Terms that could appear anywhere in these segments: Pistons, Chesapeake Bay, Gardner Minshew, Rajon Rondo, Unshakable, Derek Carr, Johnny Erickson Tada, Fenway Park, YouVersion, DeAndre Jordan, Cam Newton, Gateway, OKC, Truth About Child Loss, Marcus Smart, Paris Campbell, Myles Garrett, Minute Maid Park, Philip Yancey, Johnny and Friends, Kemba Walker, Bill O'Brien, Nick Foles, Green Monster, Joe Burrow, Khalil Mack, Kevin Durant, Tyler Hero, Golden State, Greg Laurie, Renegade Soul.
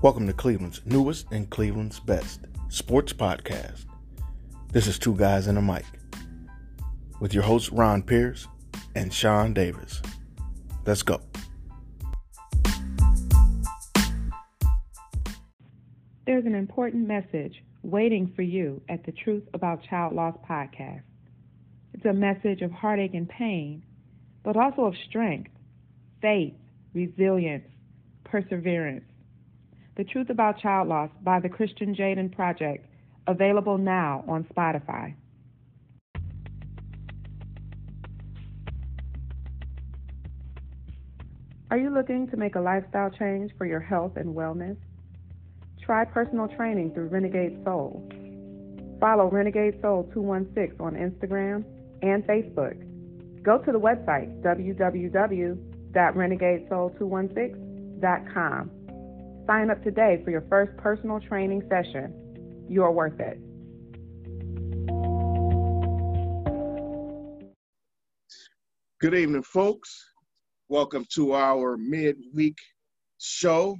Welcome to Cleveland's newest and Cleveland's best sports podcast. This is Two Guys and a Mic with your hosts Ron Pierce and Sean Davis. Let's go. There's an important message waiting for you at the Truth About Child Loss podcast. It's a message of heartache and pain, but also of strength, faith, resilience, perseverance. The Truth About Child Loss by the Christian Jaden Project, available now on Spotify. Are you looking to make a lifestyle change for your health and wellness? Try personal training through Renegade Soul. Follow Renegade Soul 216 on Instagram and Facebook. Go to the website www.renegadesoul216.com. Sign up today for your first personal training session. You are worth it. Good evening, folks. Welcome to our midweek show.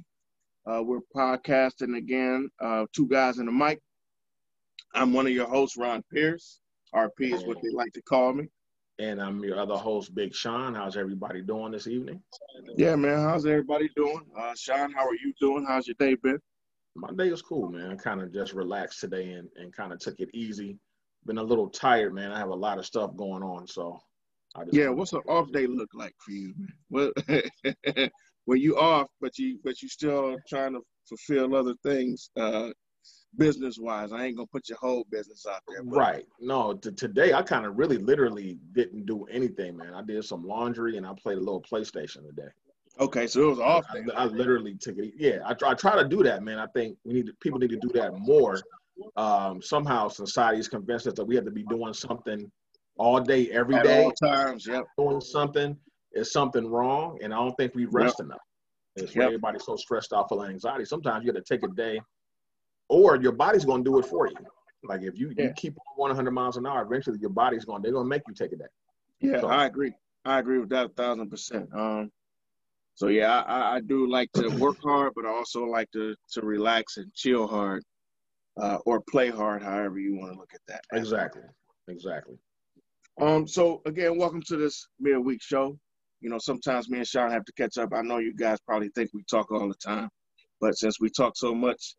We're podcasting again, Two Guys and a Mic. I'm one of your hosts, Ron Pierce. RP is what they like to call me. And I'm your other host, Big Sean. How's everybody doing this evening? Yeah, man. How's everybody doing? Sean, how are you doing? How's your day been? My day was cool, man. I kind of just relaxed today and kind of took it easy. Been a little tired, man. I have a lot of stuff going on, so. What's an off day look like for you, man? Well, when you off, but you still trying to fulfill other things, business-wise. I ain't going to put your whole business out there. But. Right. No, today I kind of really literally didn't do anything, man. I did some laundry and I played a little PlayStation today. Okay, so it was off day. I literally took it. Yeah, I try to do that, man. I think people need to do that more. Somehow society's convinced us that we have to be doing something all day, every day. At all times, yep. Doing something is something wrong, and I don't think we rest enough. It's why everybody's so stressed out for anxiety. Sometimes you got to take a day, or your body's going to do it for you. Like if you keep on 100 miles an hour, eventually your body's going to, they're going to make you take a day. Yeah, so. I agree with that 1,000%. So yeah, I do like to work hard, but I also like to relax and chill hard, or play hard, however you want to look at that. Exactly. So again, welcome to this midweek show. You know, sometimes me and Sean have to catch up. I know you guys probably think we talk all the time, but since we talk so much,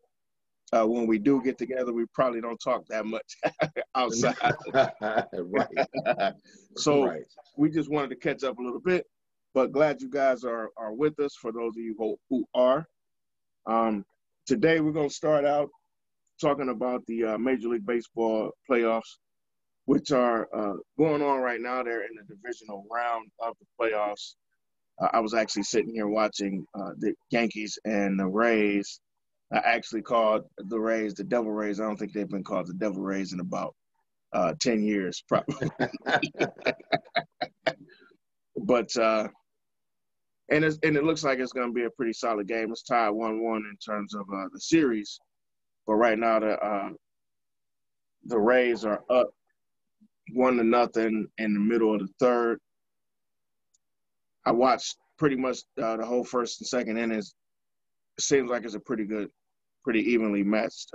when we do get together, we probably don't talk that much outside. Right. So we just wanted to catch up a little bit, but glad you guys are with us, for those of you who are. Today we're going to start out talking about the Major League Baseball playoffs, which are going on right now. They're in the divisional round of the playoffs. I was actually sitting here watching the Yankees and the Rays. I actually called the Rays the Devil Rays. I don't think they've been called the Devil Rays in about 10 years probably. But and it looks like it's going to be a pretty solid game. It's tied 1-1 in terms of the series. But right now the Rays are up 1-0 in the middle of the third. I watched pretty much the whole first and second innings. It seems like it's a pretty evenly matched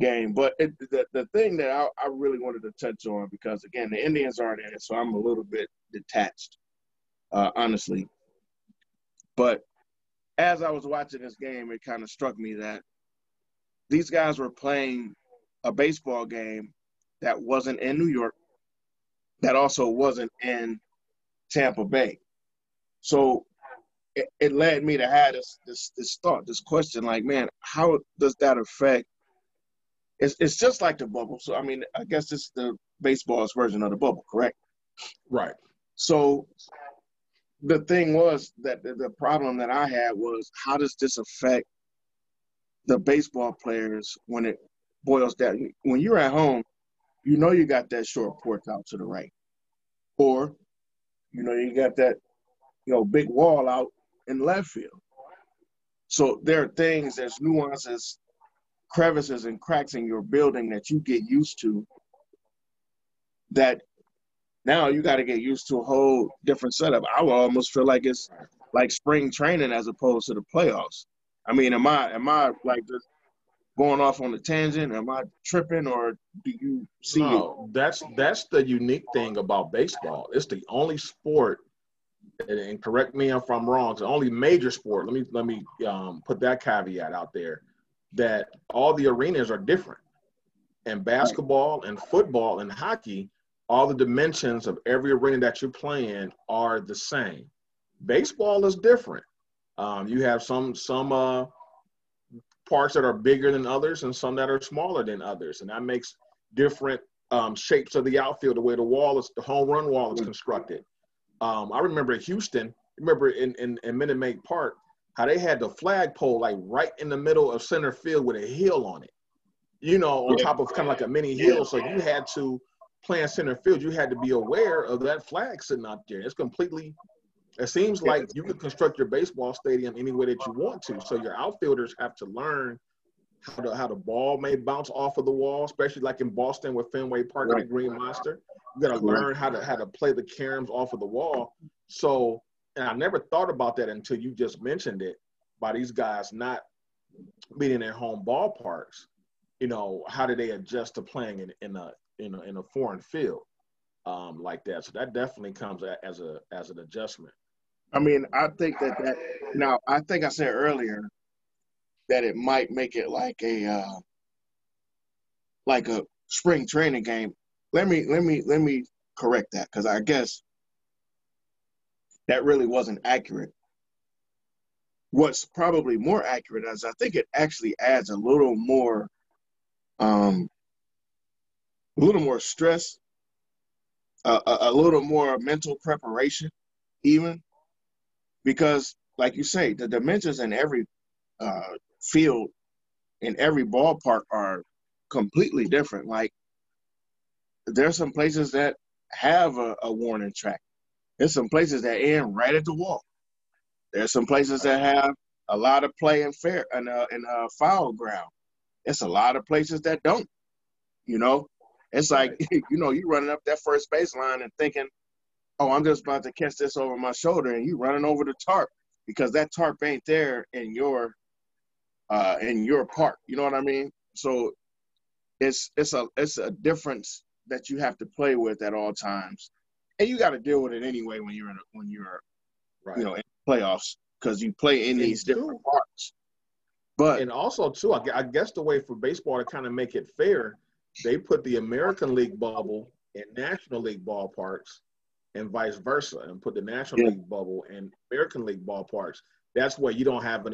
game. But the thing that I really wanted to touch on, because, again, the Indians aren't in it, so I'm a little bit detached, honestly. But as I was watching this game, it kind of struck me that these guys were playing a baseball game that wasn't in New York, that also wasn't in Tampa Bay. So it led me to have this thought, this question, like, man, how does that affect – it's just like the bubble. So, I mean, I guess it's the baseball's version of the bubble, correct? Right. So the thing was that the problem that I had was, how does this affect the baseball players when it boils down? When you're at home, you know you got that short porch out to the right, or you know you got that, you know, big wall out in left field. So there are things, there's nuances, crevices and cracks in your building that you get used to, that now you got to get used to a whole different setup. I will almost feel like it's like spring training as opposed to the playoffs. I mean, am I like just going off on a tangent? Am I tripping, or do you see? No, that's the unique thing about baseball. It's the only sport, and correct me if I'm wrong, it's the only major sport. Let me put that caveat out there that all the arenas are different. In basketball and football and hockey, all the dimensions of every arena that you're playing are the same. Baseball is different. You have some parts that are bigger than others and some that are smaller than others, and that makes different shapes of the outfield, the way the home run wall is constructed. I remember in Houston, in Minute Maid Park, how they had the flagpole like right in the middle of center field with a hill on it, on top of kind of like a mini hill. So you had to play in center field. You had to be aware of that flag sitting out there. It's completely – it seems like you can construct your baseball stadium any way that you want to. So your outfielders have to learn how the ball may bounce off of the wall, especially like in Boston with Fenway Park and the Green Monster. You got to learn how to play the caroms off of the wall. So, and I never thought about that until you just mentioned it, by these guys not being in their home ballparks. How do they adjust to playing in a foreign field like that? So that definitely comes as an adjustment. I mean, I think that now, I think I said earlier that it might make it like a spring training game. Let me correct that, because I guess that really wasn't accurate. What's probably more accurate is I think it actually adds a little more stress, a little more mental preparation, even, because, like you say, the dimensions in every field, in every ballpark are completely different. Like, there's some places that have a warning track. There's some places that end right at the wall. There's some places that have a lot of play and fair and foul ground. There's a lot of places that don't. It's like, you're running up that first baseline and thinking, oh, I'm just about to catch this over my shoulder, and you're running over the tarp because that tarp ain't there in your park. You know what I mean? So it's a difference that you have to play with at all times, and you got to deal with it anyway when you're in playoffs, because you play in these different parks. But and also too, I guess the way for baseball to kind of make it fair, they put the American League bubble in National League ballparks, and vice versa, and put the National League bubble in American League ballparks. That's where you don't have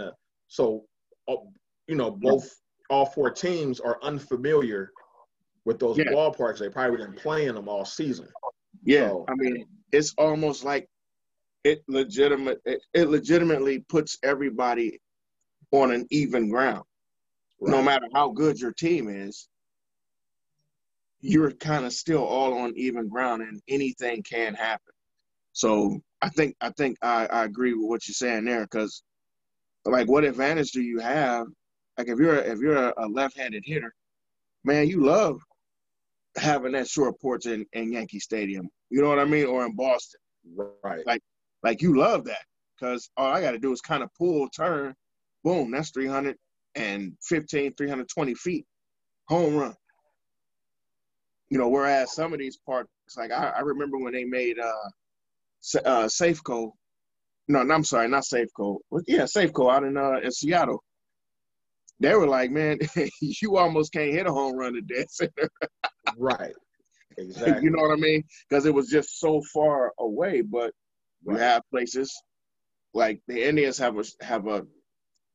all four teams are unfamiliar with those ballparks. They probably didn't play in them all season. Yeah, so, I mean, it's almost like it legitimately puts everybody on an even ground. Right. No matter how good your team is, you're kind of still all on even ground, and anything can happen. So I think I agree with what you're saying there, because, like, what advantage do you have? Like, if you're a left-handed hitter, man, you love having that short porch in Yankee Stadium. You know what I mean? Or in Boston. Right. Like you love that, because all I got to do is kind of pull, turn, boom, that's 315, 320 feet, home run. Whereas some of these parks, like I remember when they made Safeco. No, I'm sorry, not Safeco. Safeco out in Seattle. They were like, man, you almost can't hit a home run to dead center. Right. Exactly. You know what I mean? Because it was just so far away. But you have places like the Indians have a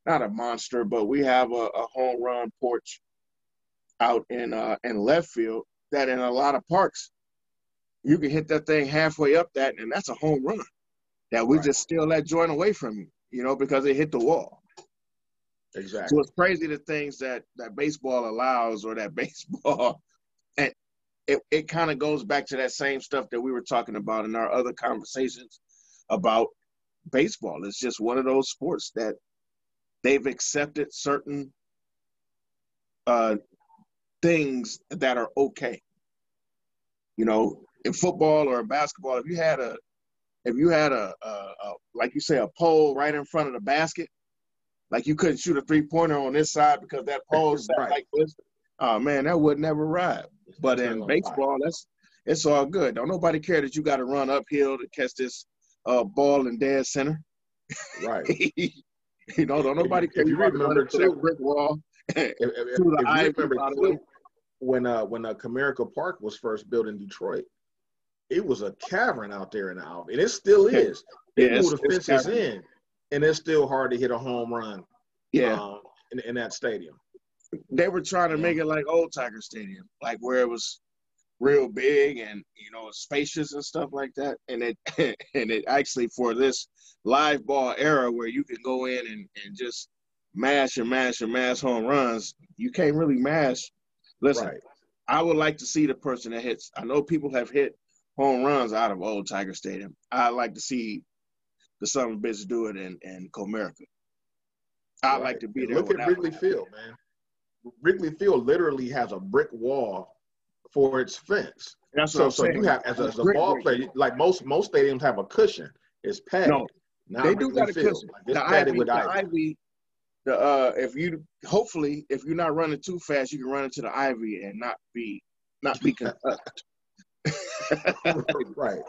not a monster, but we have a home run porch out in left field, that in a lot of parks, you can hit that thing halfway up that, and that's a home run. That we just steal that joint away from you, because it hit the wall. Exactly. So it's crazy the things that baseball allows, or that baseball, and it kind of goes back to that same stuff that we were talking about in our other conversations about baseball. It's just one of those sports that they've accepted certain things that are okay. In football or basketball, if you had a like you say, a pole right in front of the basket, Like, you couldn't shoot a three-pointer on this side because that pose right. like this. Oh, man, that would never ride. But in baseball, it's all good. Don't nobody care that you got to run uphill to catch this ball in dead center. Right. You know, don't nobody care. You remember to brick wall. When Comerica Park was first built in Detroit, it was a cavern out there in the outfield, and it still is. They blew the fences in, and it's still hard to hit a home run. Yeah, in that stadium. They were trying to make it like old Tiger Stadium, like where it was real big and, you know, spacious and stuff like that. And it actually, for this live ball era where you can go in and just mash and mash and mash home runs, you can't really mash. Listen, right. I would like to see the person that hits. I know people have hit home runs out of old Tiger Stadium. I like to see the son of a bitch do it in Comerica. I right. like to be there. Look at Wrigley Field, man. Wrigley Field literally has a brick wall for its fence. That's so you have as a ball player, like most stadiums have a cushion. It's padded. No, they do got a cushion. Like, it's padded with ivy. If you're not running too fast, you can run into the ivy and not be concussed. Right.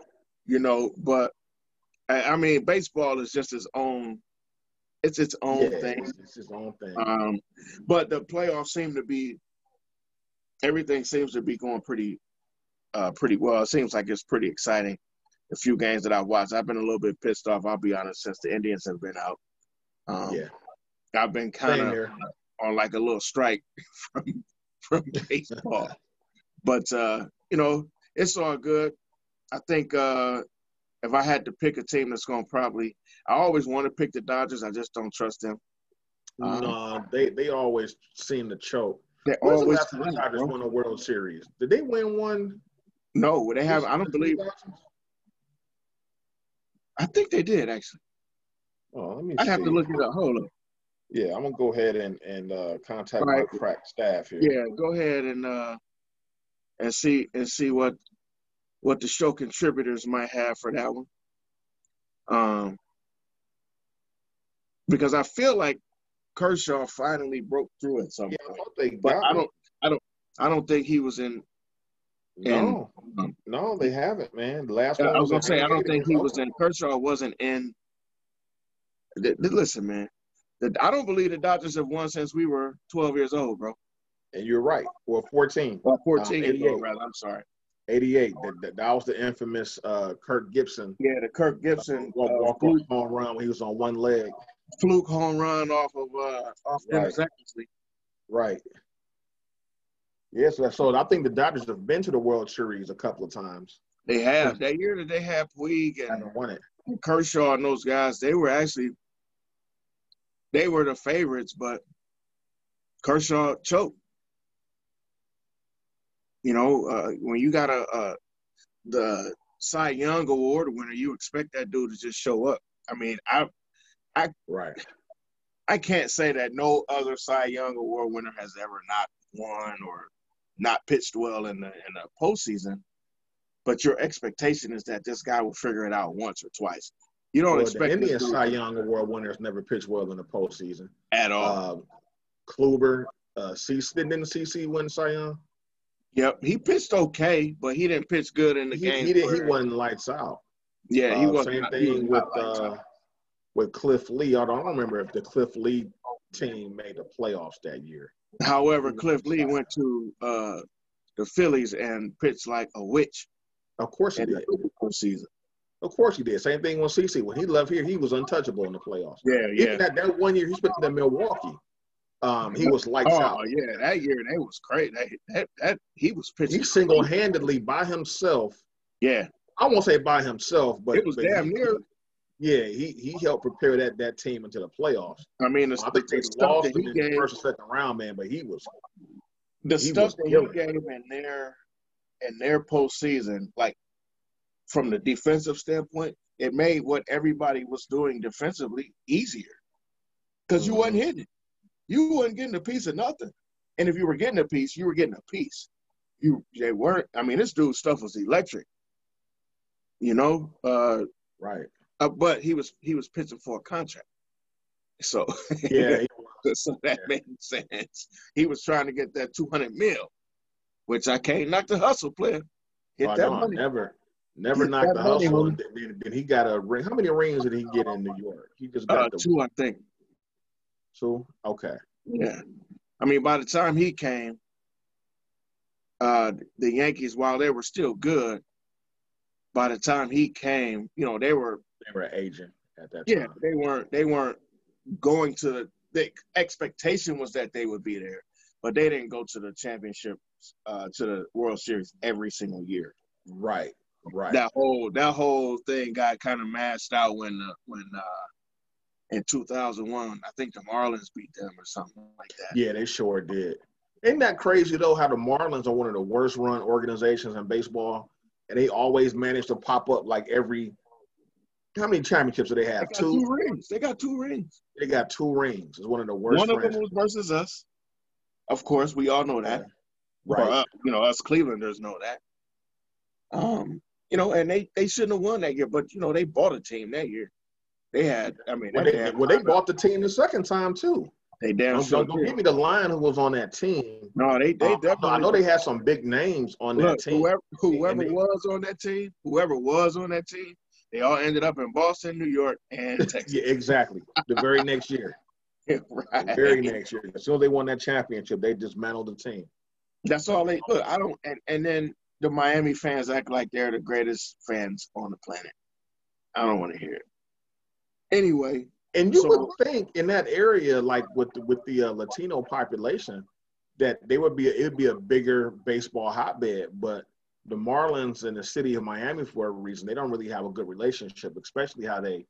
You know, but I mean, baseball is just its own. It's its own thing. It's its own thing. But the playoffs everything seems to be going pretty well. It seems like it's pretty exciting. The few games that I've watched, I've been a little bit pissed off, I'll be honest, since the Indians have been out. I've been kind of on like a little strike from baseball. But, you know, it's all good. I think if I had to pick a team that's going to probably – I always want to pick the Dodgers. I just don't trust them. No, they always seem to choke. They always – the Dodgers won a World Series. Did they win one? No, they have – I don't believe – I think they did, actually. Oh, let me see. I'd have to look it up. Hold on. Yeah, I'm going to go ahead and contact my crack staff here. Yeah, go ahead and see what the show contributors might have for that one. Because I feel like Kershaw finally broke through at some point. I thought they got it. I don't think he was in. No, they haven't, man. The last one I was gonna say, I don't think he was in. Kershaw wasn't in. Listen, man, I don't believe the Dodgers have won since we were 12 years old, bro. And you're right. Well, 14. Well, 14 years old, rather. I'm sorry. 88. That was the infamous Kirk Gibson. Yeah, the Kirk Gibson walk-off home run when he was on one leg. Fluke home run off interception. Right. Yes, so I think the Dodgers have been to the World Series a couple of times. They have. That year that they had Puig and Kershaw and those guys, they were the favorites, but Kershaw choked. You know, when you got the Cy Young Award winner, you expect that dude to just show up. I mean, I can't say that no other Cy Young Award winner has ever not won or not pitched well in the postseason. But your expectation is that this guy will figure it out once or twice. You don't expect the Indian Cy Young Award winners never pitched well in the postseason at all. Kluber, didn't CC win Cy Young? Yep, he pitched okay, but he didn't pitch good in the game. He wasn't lights out. Yeah, he wasn't. Same thing with Cliff Lee. I don't remember if the Cliff Lee team made the playoffs that year. However, Cliff Lee went to the Phillies and pitched like a witch. Of course he did. Season. Of course he did. Same thing with CeCe. When he left here, he was untouchable in the playoffs. Yeah, yeah. Even that one year, he spent in Milwaukee. He was lights out. Oh, yeah, that year they was crazy. That he was pitching. He single-handedly by himself. Yeah, I won't say by himself, but it was damn near. Yeah, he helped prepare that team into the playoffs. I mean, I think they lost in the first and second round, man. But he was the stuff that he gave in their postseason, like from the defensive standpoint, it made what everybody was doing defensively easier because you wasn't hitting it. You weren't getting a piece of nothing. And if you were getting a piece, you were getting a piece. They weren't. I mean, this dude's stuff was electric, you know? But he was pitching for a contract. So yeah, he was. So that made sense. He was trying to get that $200 million, which I can't knock the hustle, player. Money. Never knock the hustle. Then he got a ring. How many rings did he get in New York? He just got two, I think. Two? Okay. Yeah. I mean, by the time he came, the Yankees, while they were still good, by the time he came, you know, they were aging at that time. Yeah, they weren't going to the expectation was that they would be there, but they didn't go to the championship, to the World Series every single year. Right, right. That whole thing got kind of mashed out when in 2001, I think the Marlins beat them or something like that. Yeah, they sure did. Ain't that crazy though? How the Marlins are one of the worst run organizations in baseball, and they always manage to pop up like every. How many championships do they have? Two rings. They got two rings. It's one of the worst. One of them was versus us. Of course, we all know that. Right. But, you know, us Clevelanders know that. You know, and they shouldn't have won that year, but you know they bought a team that year. They had. I mean, they bought the team the second time too. They damn sure don't give me the line who was on that team. No, they definitely. I know they had some big names on that team. Whoever was on that team. They all ended up in Boston, New York, and Texas. Yeah, exactly. The very next year. Right. The very next year. As soon as they won that championship, they dismantled the team. That's all they – look, I don't – and then the Miami fans act like they're the greatest fans on the planet. I don't want to hear it. Anyway. And you would think in that area, like with the Latino population, that they would be – it would be a bigger baseball hotbed, but – the Marlins and the city of Miami, for whatever reason, they don't really have a good relationship, especially how they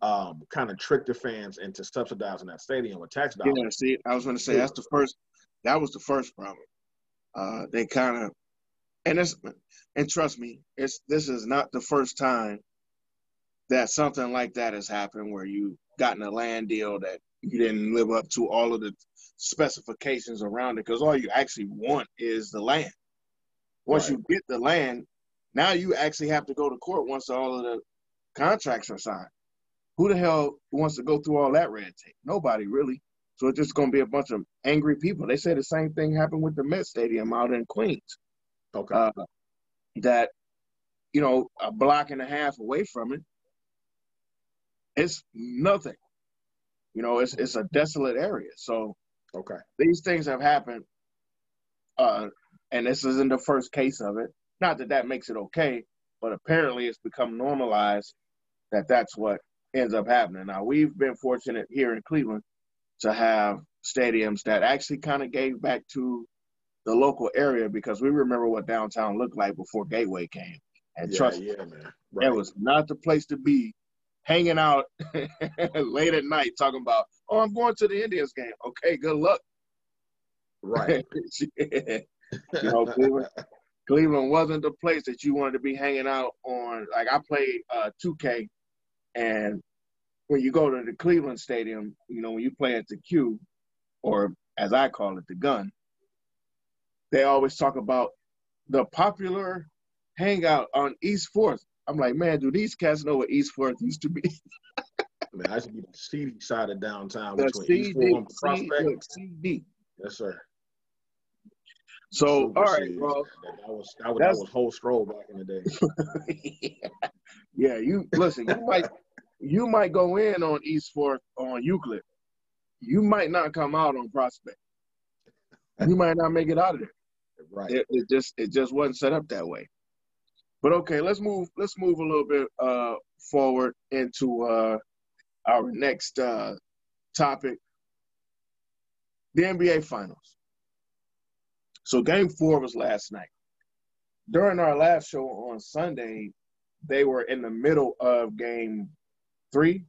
kind of tricked the fans into subsidizing that stadium with tax dollars. Yeah, see, I was going to say that's the first. That was the first problem. They kind of, and trust me, this is not the first time that something like that has happened where you gotten a land deal that you didn't live up to all of the specifications around it because all you actually want is the land. Once you get the land, now you actually have to go to court once all of the contracts are signed. Who the hell wants to go through all that red tape? Nobody, really. So it's just going to be a bunch of angry people. They say the same thing happened with the Met Stadium out in Queens. Okay. That, you know, a block and a half away from it, it's nothing. You know, it's a desolate area. So these things have happened. And this isn't the first case of it. Not that that makes it okay, but apparently it's become normalized that that's what ends up happening. Now, we've been fortunate here in Cleveland to have stadiums that actually kind of gave back to the local area because we remember what downtown looked like before Gateway came. And trust me, man. Right. It was not the place to be hanging out late at night talking about, oh, I'm going to the Indians game. Okay, good luck. Right. Yeah. You know, Cleveland wasn't the place that you wanted to be hanging out on. Like, I played 2K, and when you go to the Cleveland Stadium, you know, when you play at the Q, or as I call it, the Gun, they always talk about the popular hangout on East 4th. I'm like, man, do these cats know what East 4th used to be? Man, I used to be the seedy side of downtown. The CD. Yes, sir. So, all right, bro. That was whole stroll back in the day. Yeah, you listen. You might go in on East 4th on Euclid. You might not come out on Prospect. You might not make it out of there. Right. It just wasn't set up that way. But okay, let's move a little bit forward into our next topic, the NBA Finals. So game 4 was last night. During our last show on Sunday, they were in the middle of game 3.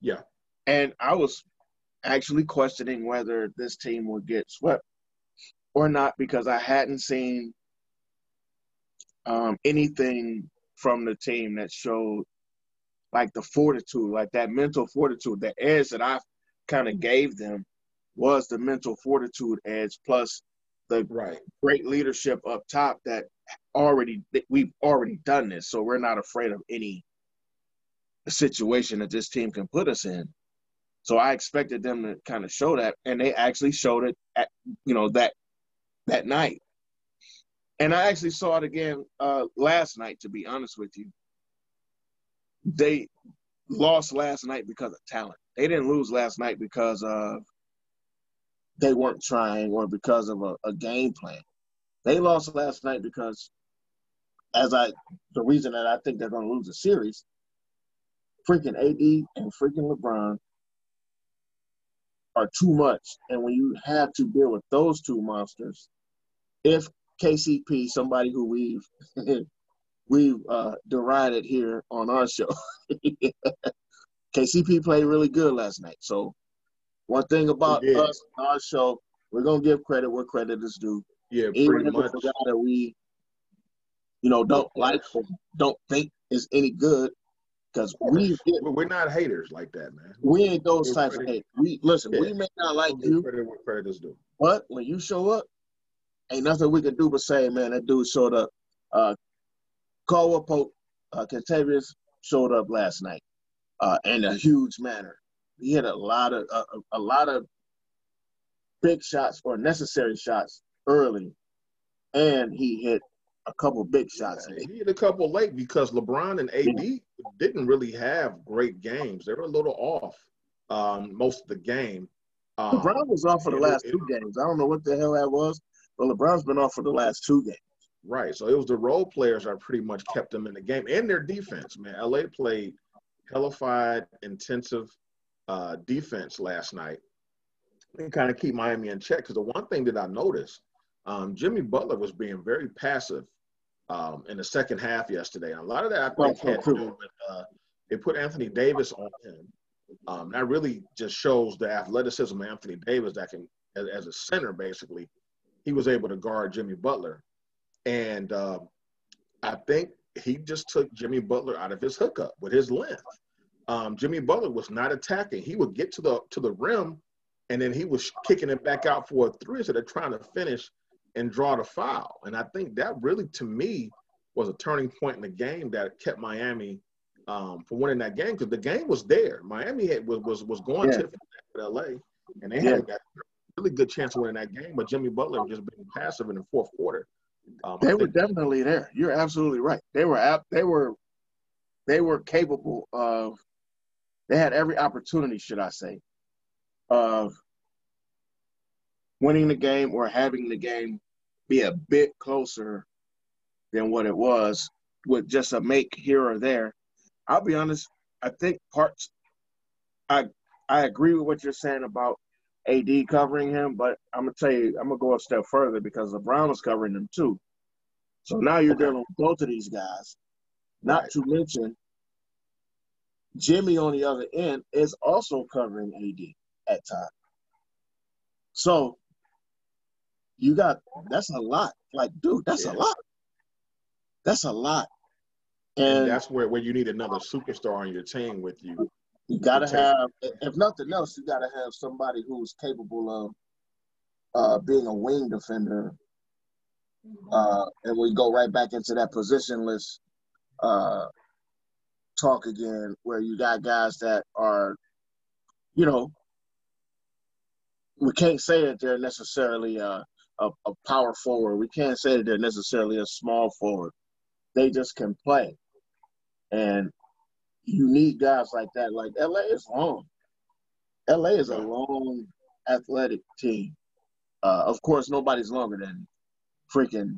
Yeah. And I was actually questioning whether this team would get swept or not because I hadn't seen anything from the team that showed like the fortitude, like that mental fortitude. The edge that I kind of gave them was the mental fortitude edge plus the great leadership up top that we've already done this, so we're not afraid of any situation that this team can put us in. So I expected them to kind of show that, and they actually showed it at, you know, that night. And I actually saw it again last night, to be honest with you. They lost last night because of talent. They didn't lose last night because they weren't trying or because of a game plan. They lost last night because, the reason that I think they're going to lose the series, freaking AD and freaking LeBron are too much. And when you have to deal with those two monsters, if KCP, somebody who we've derided here on our show, KCP played really good last night. So one thing about us on our show, we're going to give credit where credit is due. Yeah, even if it's a guy that we, you know, don't like or don't think is any good, because we're not haters like that, man. We ain't those types of haters. We may not like you, but when you show up, ain't nothing we can do but say, man, that dude showed up. Caldwell Pope, Kentavious showed up last night in a huge manner. He hit a lot of big shots or necessary shots early, and he hit a couple big shots. Yeah, he hit a couple late because LeBron and AD didn't really have great games. They were a little off most of the game. LeBron was off for the last two games. I don't know what the hell that was, but LeBron's been off for the last two games. Right, so it was the role players that pretty much kept them in the game, and their defense, man. LA played hellified, intensive defense last night and kind of keep Miami in check, because the one thing that I noticed, Jimmy Butler was being very passive in the second half yesterday. And a lot of that, I think, had to do with they put Anthony Davis on him. That really just shows the athleticism of Anthony Davis that can, as a center, basically, he was able to guard Jimmy Butler. And I think he just took Jimmy Butler out of his hookup with his length. Jimmy Butler was not attacking. He would get to the rim, and then he was kicking it back out for a three instead of trying to finish and draw the foul. And I think that really, to me, was a turning point in the game that kept Miami from winning that game, because the game was there. Miami was going to LA, and they had a really good chance of winning that game, but Jimmy Butler was just being passive in the fourth quarter. They were definitely there. You're absolutely right. They were capable of. They had every opportunity, should I say, of winning the game or having the game be a bit closer than what it was, with just a make here or there. I'll be honest. I think parts. I agree with what you're saying about AD covering him, but I'm going to tell you, I'm going to go a step further, because LeBron was covering them too. So now you're dealing with both of these guys. Not to mention, Jimmy on the other end is also covering AD at times. So you got – that's a lot. Like, dude, that's a lot. That's a lot. And that's where you need another superstar on your team with you. You got to have, if nothing else, you got to have somebody who's capable of being a wing defender. And we go right back into that positionless talk again, where you got guys that are, you know, we can't say that they're necessarily a power forward. We can't say that they're necessarily a small forward. They just can play. And you need guys like that. Like, LA is long. LA is a long athletic team. Of course, nobody's longer than freaking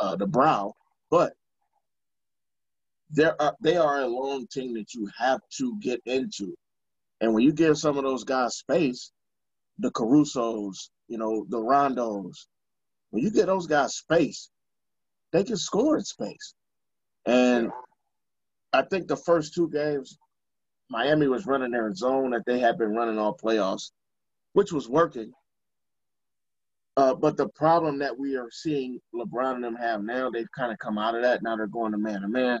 the Brown, but they are a long team that you have to get into. And when you give some of those guys space, the Carusos, you know, the Rondos, when you get those guys space, they can score in space. And I think the first two games, Miami was running their zone that they had been running all playoffs, which was working. But the problem that we are seeing LeBron and them have now, they've kind of come out of that. Now they're going to man-to-man.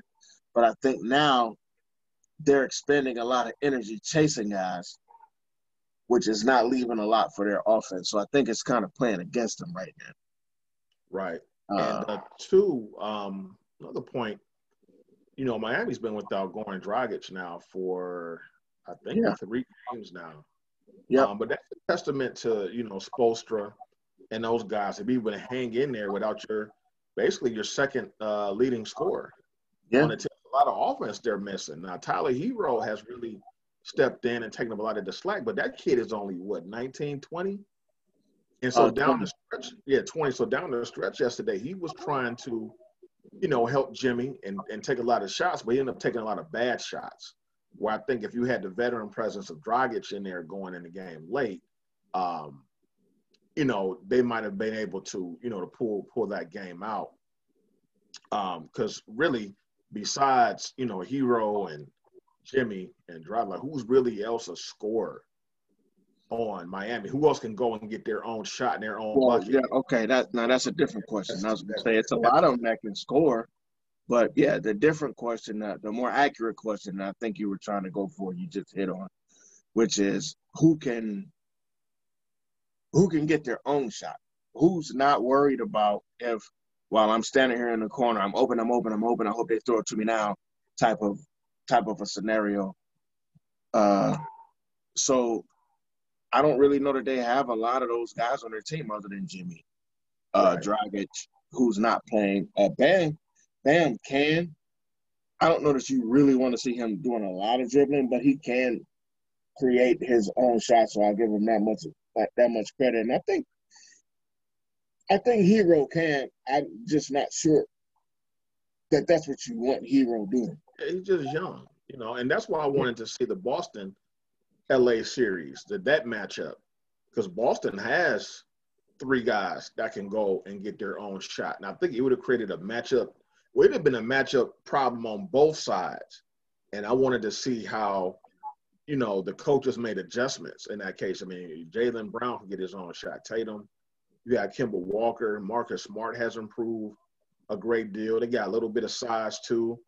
But I think now they're expending a lot of energy chasing guys, which is not leaving a lot for their offense. So I think it's kind of playing against them right now. Right. And another point, you know, Miami's been without Goran Dragic now for I think, three games now. Yeah, but that's a testament to, you know, Spoelstra and those guys to be able to hang in there without your basically your second leading scorer. Yeah, and it takes a lot of offense they're missing. Now Tyler Hero has really stepped in and taken up a lot of the slack, but that kid is only what 19, 20, and so down the stretch, 20. So down the stretch yesterday, he was trying to, you know, help Jimmy and take a lot of shots, but he ended up taking a lot of bad shots. Where I think if you had the veteran presence of Dragic in there going in the game late, you know, they might have been able to, you know, to pull that game out. Because really, besides, you know, Hero and Jimmy and Dragic, like, who's really else a scorer on Miami? Who else can go and get their own shot in their own bucket? Yeah, okay, that's a different question. I was going to say it's a lot of them that can score. But, yeah, the different question, the more accurate question I think you were trying to go for, you just hit on, which is who can get their own shot? Who's not worried about if, while I'm standing here in the corner, I'm open, I hope they throw it to me now type of a scenario. So I don't really know that they have a lot of those guys on their team other than Jimmy Dragic, who's not playing at Bang. Bam can. I don't know that you really want to see him doing a lot of dribbling, but he can create his own shot. So I'll give him that much credit. And I think Hero can. I'm just not sure that that's what you want Hero doing. He's just young, you know, and that's why I wanted to see the Boston-LA series, that matchup, because Boston has three guys that can go and get their own shot. And I think it would have created a matchup. Well, it had been a matchup problem on both sides, and I wanted to see how, you know, the coaches made adjustments in that case. I mean, Jaylen Brown can get his own shot. Tatum, you got Kemba Walker. Marcus Smart has improved a great deal. They got a little bit of size, too,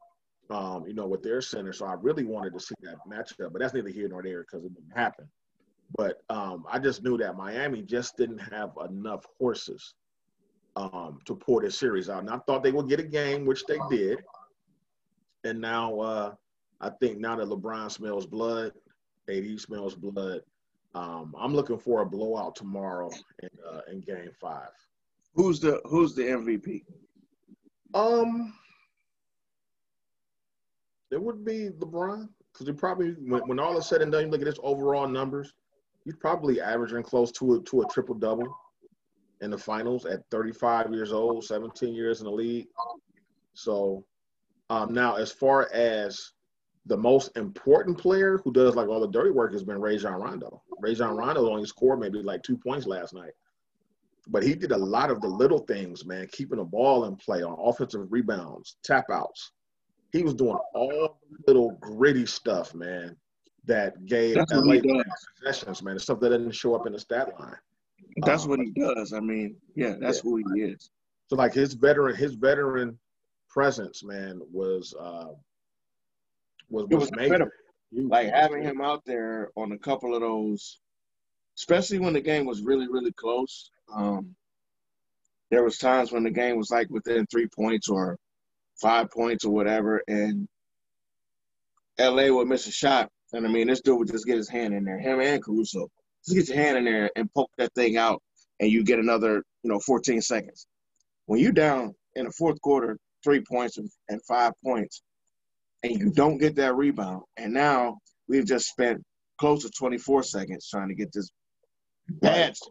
you know, with their center. So I really wanted to see that matchup, but that's neither here nor there because it didn't happen. But I just knew that Miami just didn't have enough horses to pour this series out. And I thought they would get a game, which they did. And now I think now that LeBron smells blood, AD smells blood, I'm looking for a blowout tomorrow in Game 5. Who's the MVP? It would be LeBron, because you probably when all is said and done, you look at his overall numbers, he's probably averaging close to a triple double. In the finals at 35 years old, 17 years in the league. So now as far as the most important player who does like all the dirty work has been Rajon Rondo. Rajon Rondo only scored maybe like 2 points last night. But he did a lot of the little things, man, keeping the ball in play on offensive rebounds, tap outs. He was doing all the little gritty stuff, man, that gave LA possessions, man. It's stuff that didn't show up in the stat line. That's what he does. I mean, yeah, that's who he is. So, like, his veteran presence, man, was major. Like, having him out there on a couple of those, especially when the game was really, really close. There was times when the game was, like, within 3 points or 5 points or whatever, and L.A. would miss a shot. And, I mean, this dude would just get his hand in there, him and Caruso. Just get your hand in there and poke that thing out, and you get another, you know, 14 seconds. When you're down in the fourth quarter, 3 points and 5 points, and you don't get that rebound, and now we've just spent close to 24 seconds trying to get this bad shot.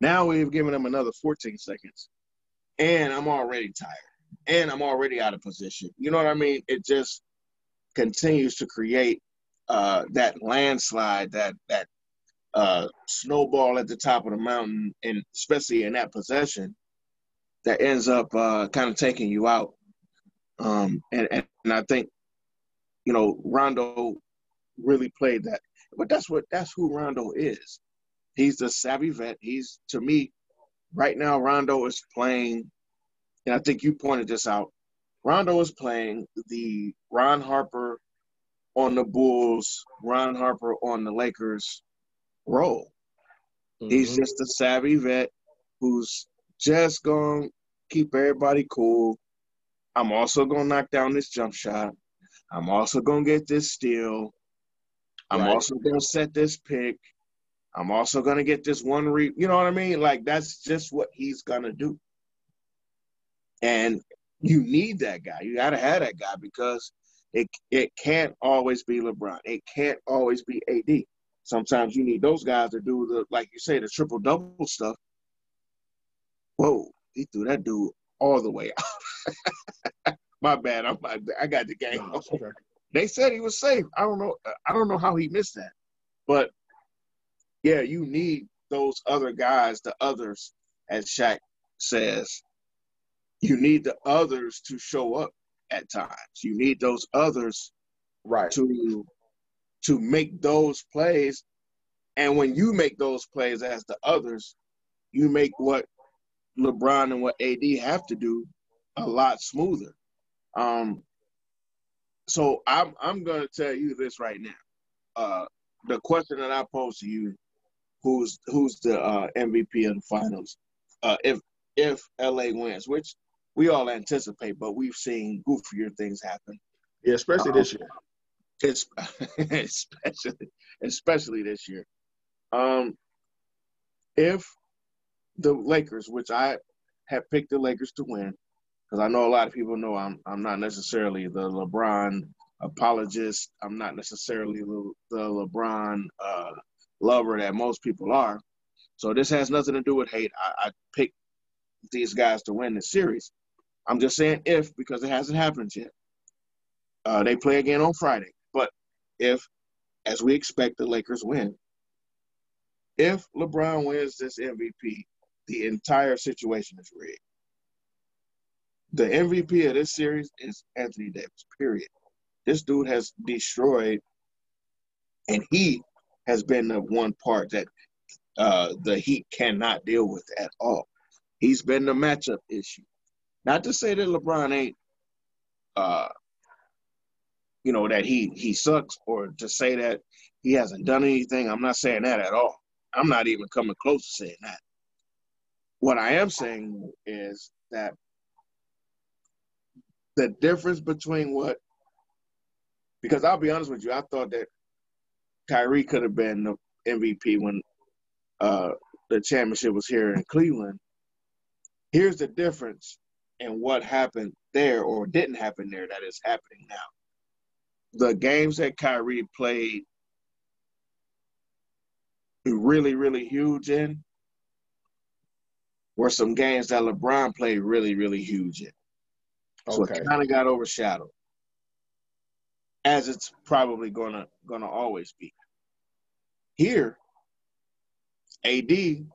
Now we've given them another 14 seconds, and I'm already tired, and I'm already out of position. You know what I mean? It just continues to create that landslide, that snowball at the top of the mountain, and especially in that possession, that ends up kind of taking you out. And I think, you know, Rondo really played that. But that's who Rondo is. He's the savvy vet. He's, to me, right now Rondo is playing, and I think you pointed this out, Rondo is playing the Ron Harper on the Bulls, Ron Harper on the Lakers role. Mm-hmm. He's just a savvy vet who's just going to keep everybody cool. I'm also going to knock down this jump shot. I'm also going to get this steal. I'm also going to set this pick. I'm also going to get this one you know what I mean? Like, that's just what he's going to do. And you need that guy. You got to have that guy because it can't always be LeBron. It can't always be AD. Sometimes you need those guys to do, like you say, the triple-double stuff. Whoa, he threw that dude all the way out. My bad. I got the game. They said he was safe. I don't know how he missed that. But, yeah, you need those other guys, the others, as Shaq says. You need the others to show up at times. You need those others to make those plays. And when you make those plays as the others, you make what LeBron and what AD have to do a lot smoother. So I'm going to tell you this right now. The question that I pose to you, who's the MVP of the finals? If LA wins, which we all anticipate, but we've seen goofier things happen. Yeah, especially this year. Especially this year. If the Lakers, which I have picked the Lakers to win, because I know a lot of people know I'm not necessarily the LeBron apologist. I'm not necessarily the LeBron lover that most people are. So this has nothing to do with hate. I picked these guys to win the series. I'm just saying if, because it hasn't happened yet. They play again on Friday. But if, as we expect, the Lakers win, if LeBron wins this MVP, the entire situation is rigged. The MVP of this series is Anthony Davis, period. This dude has destroyed, and he has been the one part that the Heat cannot deal with at all. He's been the matchup issue. Not to say that LeBron ain't, you know, that he sucks, or to say that he hasn't done anything. I'm not saying that at all. I'm not even coming close to saying that. What I am saying is that the difference between what – because I'll be honest with you, I thought that Kyrie could have been the MVP when the championship was here in Cleveland. Here's the difference in what happened there or didn't happen there that is happening now. The games that Kyrie played really, really huge in were some games that LeBron played really, really huge in. So it kind of got overshadowed, as it's probably gonna always be. Here, AD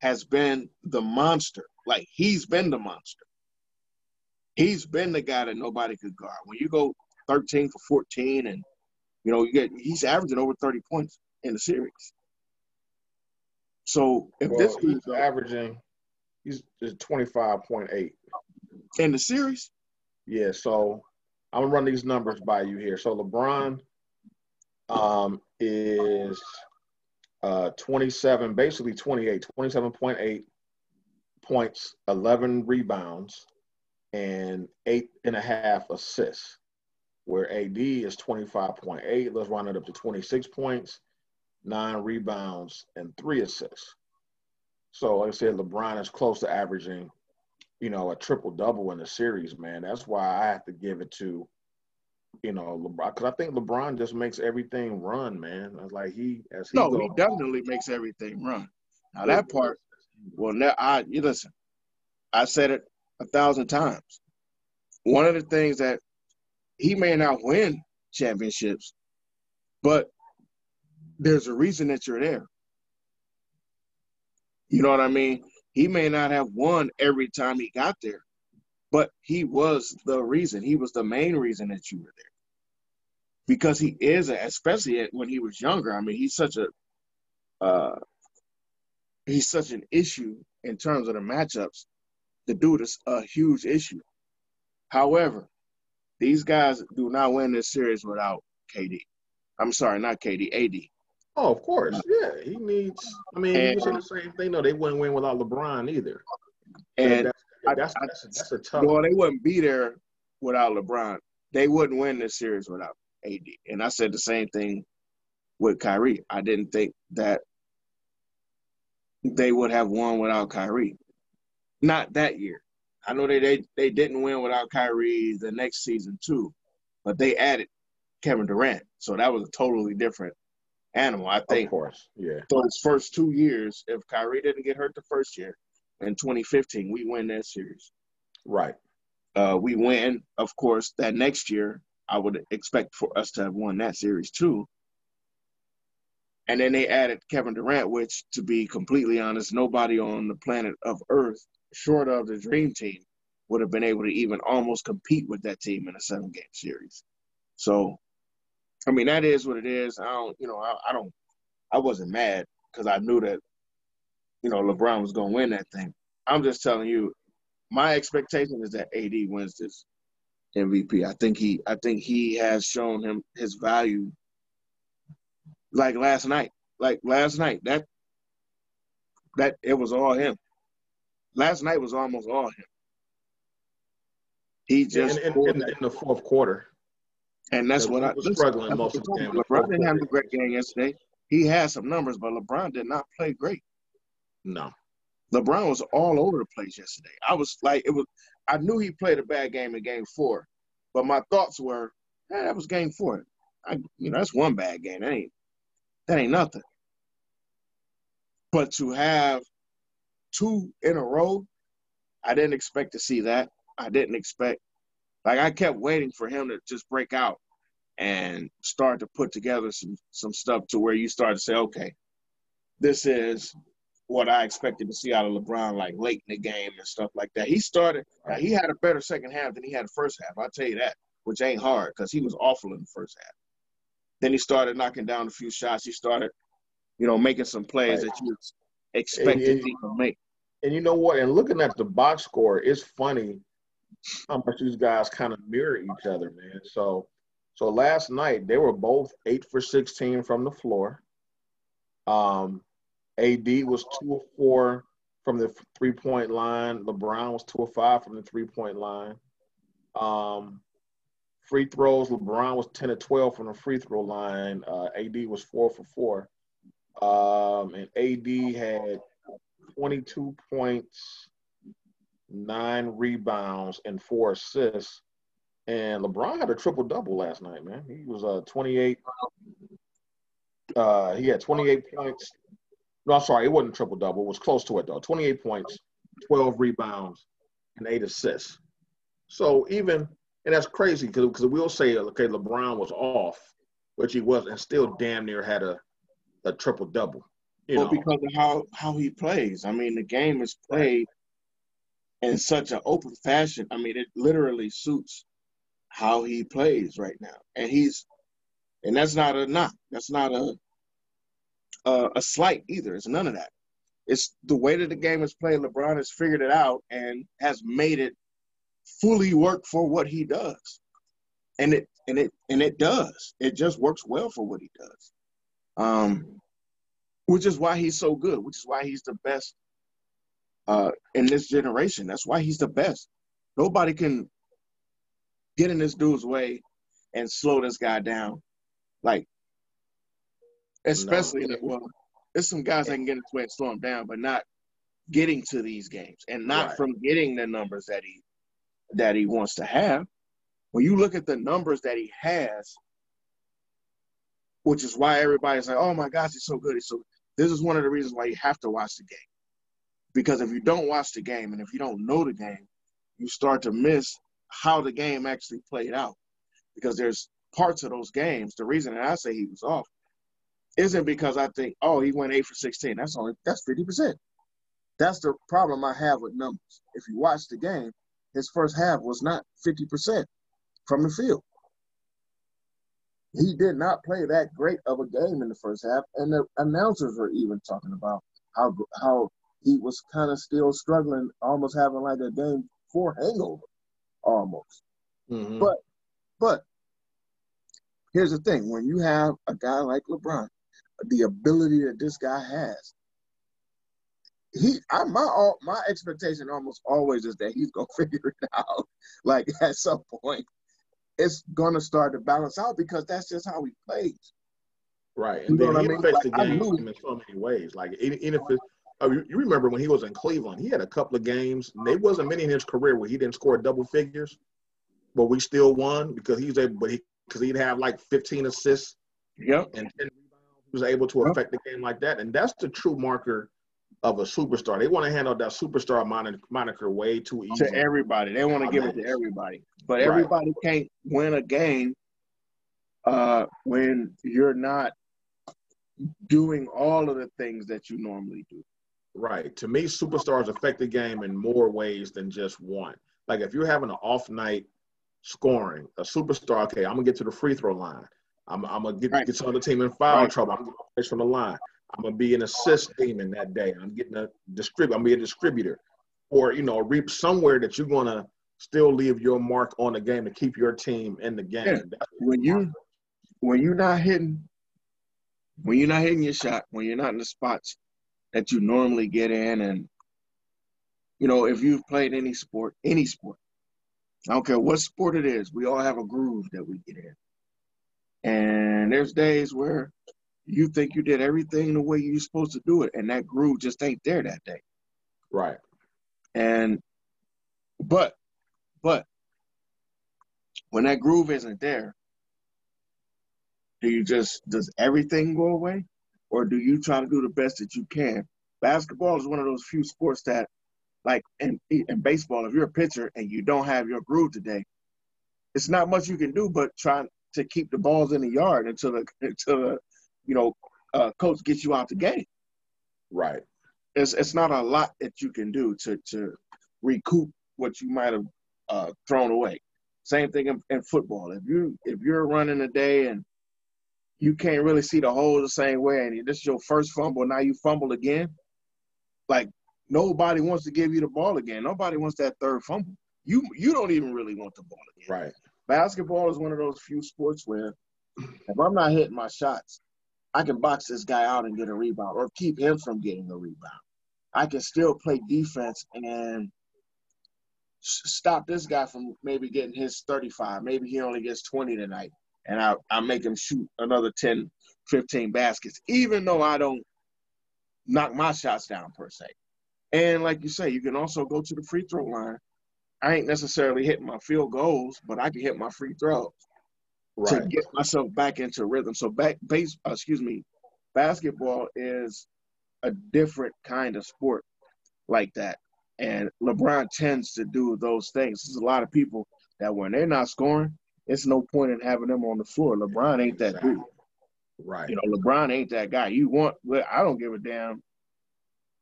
has been the monster. Like, he's been the monster. He's been the guy that nobody could guard. When you go 13 for 14 and, you know, he's averaging over 30 points in the series. So if this dude's averaging, he's 25.8. In the series? Yeah, so I'm gonna run these numbers by you here. So LeBron is 27, basically 28, 27.8 points, 11 rebounds, and 8.5 assists. Where AD is 25.8. Let's round it up to 26 points, 9 rebounds, and 3 assists. So like I said, LeBron is close to averaging, you know, a triple-double in the series, man. That's why I have to give it to, you know, LeBron, because I think LeBron just makes everything run, man. Like he definitely makes everything run. Now that part, listen, I said it 1,000 times. One of the things that he may not win championships, but there's a reason that you're there. You know what I mean? He may not have won every time he got there, but he was the reason. He was the main reason that you were there. Because he is, especially when he was younger, I mean, he's such an issue in terms of the matchups. The dude is a huge issue. However, these guys do not win this series without KD. I'm sorry, not KD, AD. Oh, of course, yeah. He needs. I mean, he was saying the same thing. No, they wouldn't win without LeBron either. And that's a tough. Well, they wouldn't be there without LeBron. they wouldn't win this series without AD. And I said the same thing with Kyrie. I didn't think that they would have won without Kyrie. Not that year. I know they didn't win without Kyrie the next season too, but they added Kevin Durant. So that was a totally different animal, I think. Of course, yeah. So his first 2 years, if Kyrie didn't get hurt the first year, in 2015, we win that series. Right. We win, of course, that next year. I would expect for us to have won that series too. And then they added Kevin Durant, which, to be completely honest, nobody on the planet of Earth, short of the Dream Team, would have been able to even almost compete with that team in a 7-game series. So, I mean, that is what it is. I wasn't mad because I knew that, you know, LeBron was going to win that thing. I'm just telling you, my expectation is that AD wins this MVP. I think he has shown him his value. Like last night, that it was all him. Last night was almost all him. He just in the fourth quarter. And that's what I was struggling most of the game. LeBron didn't have a great game yesterday. He had some numbers, but LeBron did not play great. No. LeBron was all over the place yesterday. I knew he played a bad game in Game 4, but my thoughts were, that was Game 4. That's one bad game. That ain't nothing. But to have 2 in a row, I didn't expect to see that. I didn't expect. Like, I kept waiting for him to just break out and start to put together some stuff to where you start to say, okay, this is what I expected to see out of LeBron, like late in the game and stuff like that. He had a better second half than he had the first half. I'll tell you that, which ain't hard because he was awful in the first half. Then he started knocking down a few shots. He started, making some plays that you expected him to make. And you know what? And looking at the box score, it's funny how much these guys kind of mirror each other, man. So last night they were both 8 for 16 from the floor. AD was 2 of 4 from the three-point line. LeBron was 2 of 5 from the three-point line. Free throws, LeBron was 10 of 12 from the free throw line. AD was 4 for 4. And AD had 22 points, 9 rebounds, and 4 assists. And LeBron had a triple-double last night, man. He was 28. He had 28 points. No, I'm sorry, it wasn't triple-double. It was close to it, though. 28 points, 12 rebounds, and 8 assists. So even – and that's crazy because we'll say, okay, LeBron was off, which he wasn't, and still damn near had a triple-double. Because of how he plays. I mean, the game is played in such an open fashion. I mean, it literally suits how he plays right now. And that's not a knock. That's not a slight either. It's none of that. It's the way that the game is played. LeBron has figured it out and has made it fully work for what he does. And it does. It just works well for what he does. Which is why he's so good, which is why he's the best in this generation. That's why he's the best. Nobody can get in this dude's way and slow this guy down. Like, especially, there's some guys that can get in his way and slow him down, but not getting to these games and not from getting the numbers that he wants to have. When you look at the numbers that he has, which is why everybody's like, oh my gosh, he's so good. This is one of the reasons why you have to watch the game. Because if you don't watch the game and if you don't know the game, you start to miss how the game actually played out. Because there's parts of those games, the reason that I say he was off isn't because I think, he went 8 for 16. That's 50%. That's the problem I have with numbers. If you watch the game, his first half was not 50% from the field. He did not play that great of a game in the first half, and the announcers were even talking about how he was kind of still struggling, almost having like a Game 4 hangover, almost. Mm-hmm. But here's the thing: when you have a guy like LeBron, the ability that this guy has, my expectation almost always is that he's gonna figure it out, like at some point. it's going to start to balance out because that's just how he plays. Right. And then he affects the game in so many ways. Like, you remember when he was in Cleveland, he had a couple of games. There wasn't many in his career where he didn't score double figures, but we still won because he was able, because he'd have like 15 assists. Yep. And he was able to affect the game like that. And that's the true marker of a superstar. They want to hand out that superstar moniker way too easy. To everybody. They want to give it to everybody. But everybody can't win a game when you're not doing all of the things that you normally do. Right. To me, superstars affect the game in more ways than just one. Like if you're having an off night scoring, a superstar, okay, I'm going to get to the free throw line. I'm going to get some other team in foul trouble. I'm going to place from the line. I'm going to be an assist demon that day. I'm going to be a distributor. Or, reap somewhere that you're going to still leave your mark on the game to keep your team in the game. Yeah. When you're not hitting your shot, when you're not in the spots that you normally get in, and, if you've played any sport, I don't care what sport it is, we all have a groove that we get in. And there's days where you think you did everything the way you're supposed to do it, and that groove just ain't there that day. Right. And but when that groove isn't there, does everything go away, or do you try to do the best that you can? Basketball is one of those few sports that, like in baseball, if you're a pitcher and you don't have your groove today, it's not much you can do but try to keep the balls in the yard until the coach gets you out the game. Right. It's not a lot that you can do to recoup what you might have thrown away. Same thing in football. If you're running a day and you can't really see the hole the same way, and this is your first fumble, now you fumble again, like nobody wants to give you the ball again. Nobody wants that third fumble. You don't even really want the ball again. Right. Basketball is one of those few sports where if I'm not hitting my shots, I can box this guy out and get a rebound or keep him from getting a rebound. I can still play defense and stop this guy from maybe getting his 35. Maybe he only gets 20 tonight, and I make him shoot another 10, 15 baskets, even though I don't knock my shots down per se. And like you say, you can also go to the free throw line. I ain't necessarily hitting my field goals, but I can hit my free throws. Right. To get myself back into rhythm. So basketball is a different kind of sport like that. And LeBron tends to do those things. There's a lot of people that when they're not scoring, it's no point in having them on the floor. LeBron ain't that dude. Right. LeBron ain't that guy. I don't give a damn.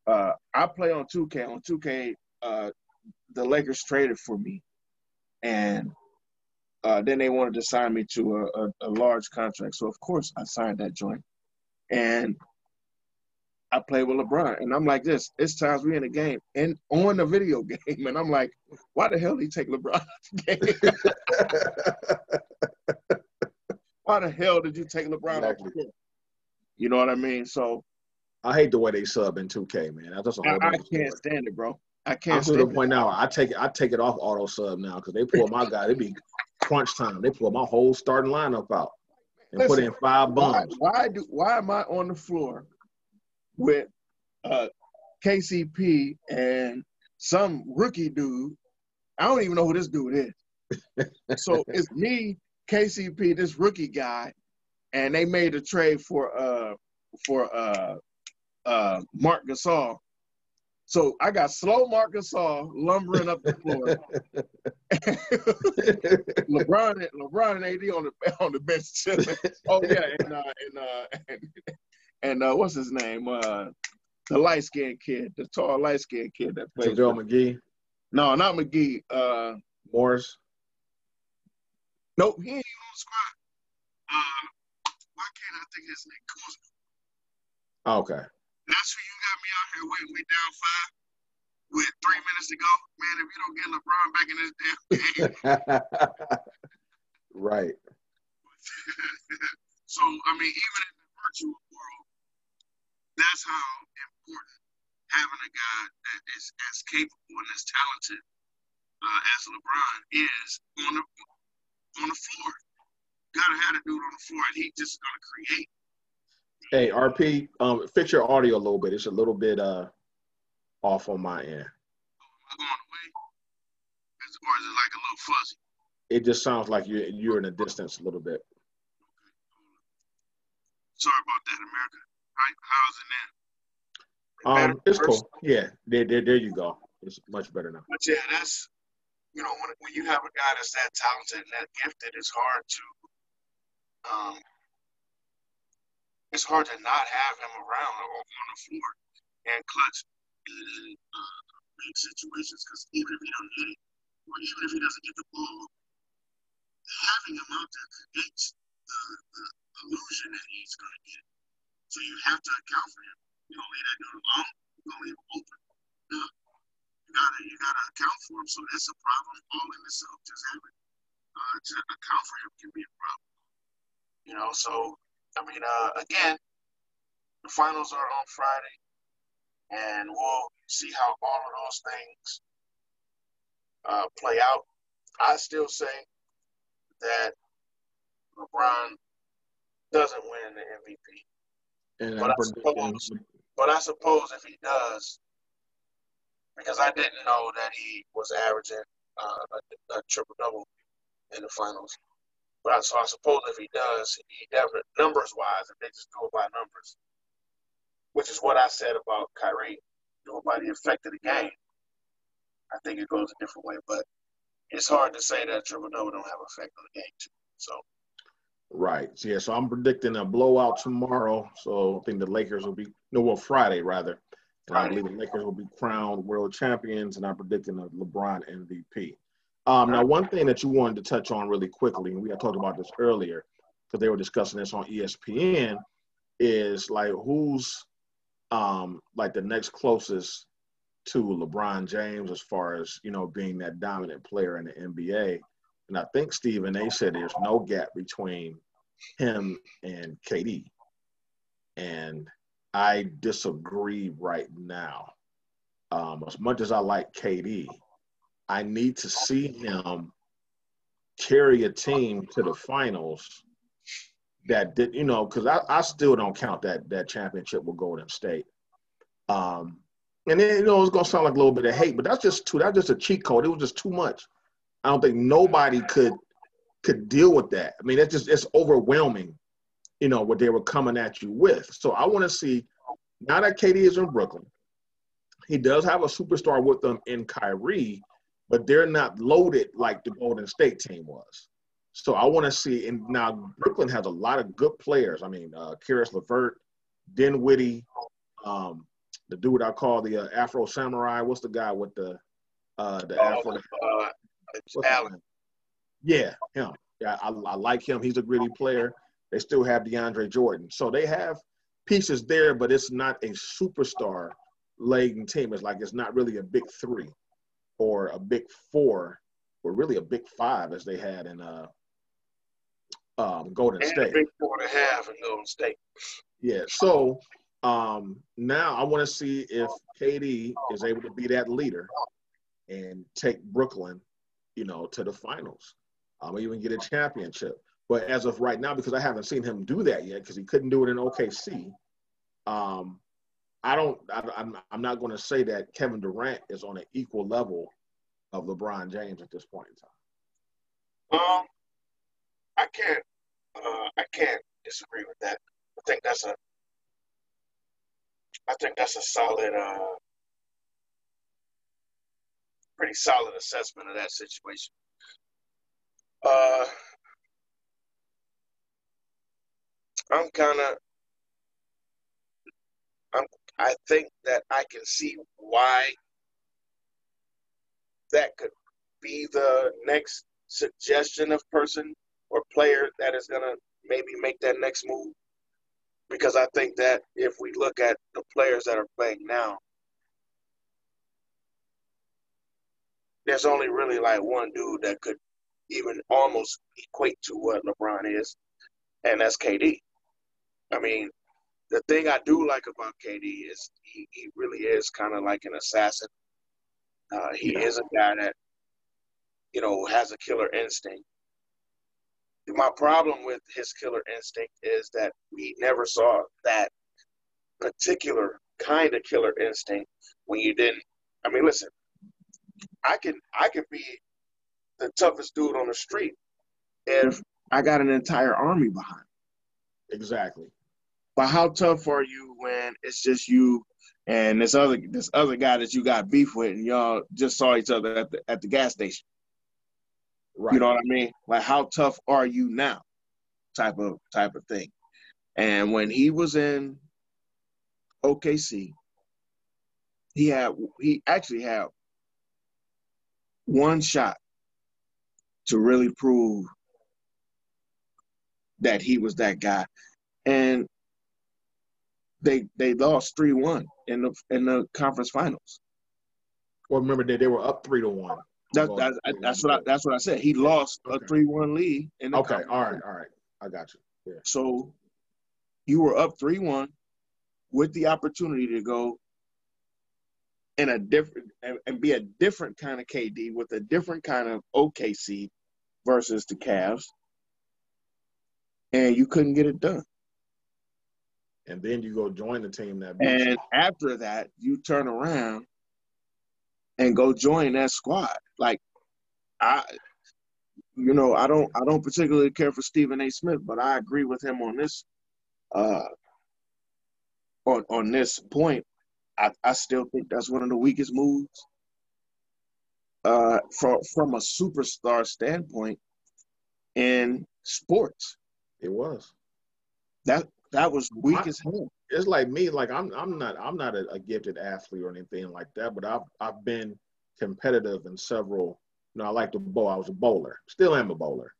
I play on 2K. On 2K, the Lakers traded for me. And then they wanted to sign me to a large contract. So, of course, I signed that joint. And I played with LeBron. And I'm like this. It's times we're in a game and on the video game. And I'm like, why the hell did he take LeBron out the game? Why the hell did you take LeBron out the game? You know what I mean? So I hate the way they sub in 2K, man. That's a whole I can't stand it, bro. I can't stand it. I'm to the point now. I take it off auto sub now because they pull my guy. It'd be crunch time. They pull my whole starting lineup out and put in five bombs. Why am I on the floor with KCP and some rookie dude? I don't even know who this dude is. So it's me, KCP, this rookie guy, and they made a trade for Mark Gasol. So I got slow Marc Gasol lumbering up the floor. LeBron and AD on the bench chilling. Oh yeah, and what's his name? The light skinned kid, the tall light skinned kid that plays. Joe McGee. No, not McGee. Morris. Nope, he ain't even on the squad. Why can't I think his name? Kuzma. Okay. That's who you got me out here with. We down 5 with 3 minutes to go. Man, if you don't get LeBron back in this damn game. Right. So, I mean, even in the virtual world, that's how important having a guy that is as capable and as talented as LeBron is on the on the floor. Gotta have a dude on the floor, and he just gonna create. Hey, RP, fix your audio a little bit. It's a little bit off on my end. Am I going away? Or is it like a little fuzzy? It just sounds like you're in a distance a little bit. Sorry about that, America. How's it now? It's cool. Yeah, there you go. It's much better now. But yeah, that's, you know, when you have a guy that's that talented and that gifted, it's hard to it's hard to not have him around or on the floor and clutch in big situations, because even if he don't get it, or even if he doesn't get the ball, having him out there creates the illusion that he's going to get it. So you have to account for him. You don't leave that dude alone. You don't leave him open. No. You gotta account for him. So that's a problem all in itself. Just having to account for him can be a problem. You know. So. I mean, again, the finals are on Friday, and we'll see how all of those things play out. I still say that LeBron doesn't win the MVP, but I suppose if he does, because I didn't know that he was averaging a triple-double in the finals. But so I suppose if he does, he definitely, numbers-wise, if they just do it by numbers, which is what I said about Kyrie, do it by the effect of the game, I think it goes a different way. But it's hard to say that triple-double don't have an effect on the game, too. So. Right. Yeah, so I'm predicting a blowout tomorrow. So I think the Lakers will be – no, well, Friday, rather. And Friday. I believe the Lakers will be crowned world champions, and I'm predicting a LeBron MVP. Now, one thing that you wanted to touch on really quickly, and we had talked about this earlier because they were discussing this on ESPN, is like who's like the next closest to LeBron James as far as, you know, being that dominant player in the NBA. And I think, Stephen, they said there's no gap between him and KD. And I disagree right now. As much as I like KD, I need to see him carry a team to the finals that did, you know, because I still don't count that championship with Golden State. And then, you know, it's going to sound like a little bit of hate, but that's just a cheat code. It was just too much. I don't think nobody could deal with that. I mean, it's overwhelming, you know, what they were coming at you with. So I want to see, now that KD is in Brooklyn, he does have a superstar with them in Kyrie, but they're not loaded like the Golden State team was. So I want to see, and now Brooklyn has a lot of good players. I mean, Karis LeVert, Dinwiddie, the dude I call the Afro Samurai. What's the guy with the Afro? Allen. Yeah, him. Yeah, I like him. He's a gritty player. They still have DeAndre Jordan. So they have pieces there, but it's not a superstar-laden team. It's like it's not really a big three, or a big four, or really a big five, as they had in Golden State. A big four and a half in Golden State. Yeah, so now I want to see if KD is able to be that leader and take Brooklyn, you know, to the finals, even get a championship. But as of right now, because I haven't seen him do that yet, because he couldn't do it in OKC, I'm not going to say that Kevin Durant is on an equal level of LeBron James at this point in time. I can't disagree with that. I think that's a solid, pretty solid assessment of that situation. I think that I can see why that could be the next suggestion of person or player that is going to maybe make that next move. Because I think that if we look at the players that are playing now, there's only really like one dude that could even almost equate to what LeBron is, and that's KD. I mean, the thing I do like about KD is he really is kind of like an assassin. He is a guy that, you know, has a killer instinct. My problem with his killer instinct is that we never saw that particular kind of killer instinct when you didn't. I mean, listen, I can be the toughest dude on the street if I got an entire army behind me. Exactly. But how tough are you when it's just you and this other guy that you got beef with, and y'all just saw each other at the gas station? Right. You know what I mean? Like, how tough are you now? Type of thing. And when he was in OKC, he actually had one shot to really prove that he was that guy. And they lost 3-1 in the conference finals. Well, remember that they were up 3-1. That's what I said. He lost a 3-1 lead. All right. I got you. Yeah. So you were up 3-1 with the opportunity to go in a different and be a different kind of KD with a different kind of OKC versus the Cavs, and you couldn't get it done. And then you go join the team that beats. And after that, you turn around and go join that squad. Like, I don't particularly care for Stephen A. Smith, but I agree with him on this. On this point, I still think that's one of the weakest moves. From a superstar standpoint in sports, it was that was weak as hell. It's like me, like I'm not a gifted athlete or anything like that, but I've been competitive in several. You know, I like to bowl. I was a bowler, still am a bowler.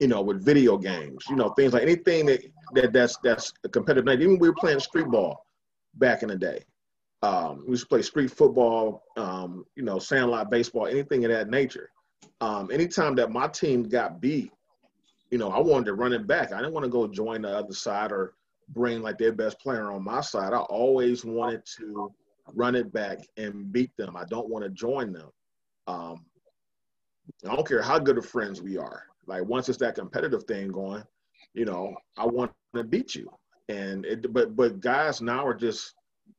You know, with video games, you know, things like anything that's a competitive night. Even we were playing street ball back in the day. We used to play street football, you know, sandlot baseball, anything of that nature. Anytime that my team got beat, you know, I wanted to run it back. I didn't want to go join the other side or bring like their best player on my side. I always wanted to run it back and beat them. I don't want to join them. I don't care how good of friends we are. Like, once it's that competitive thing going, you know, I want to beat you. And but guys now are just,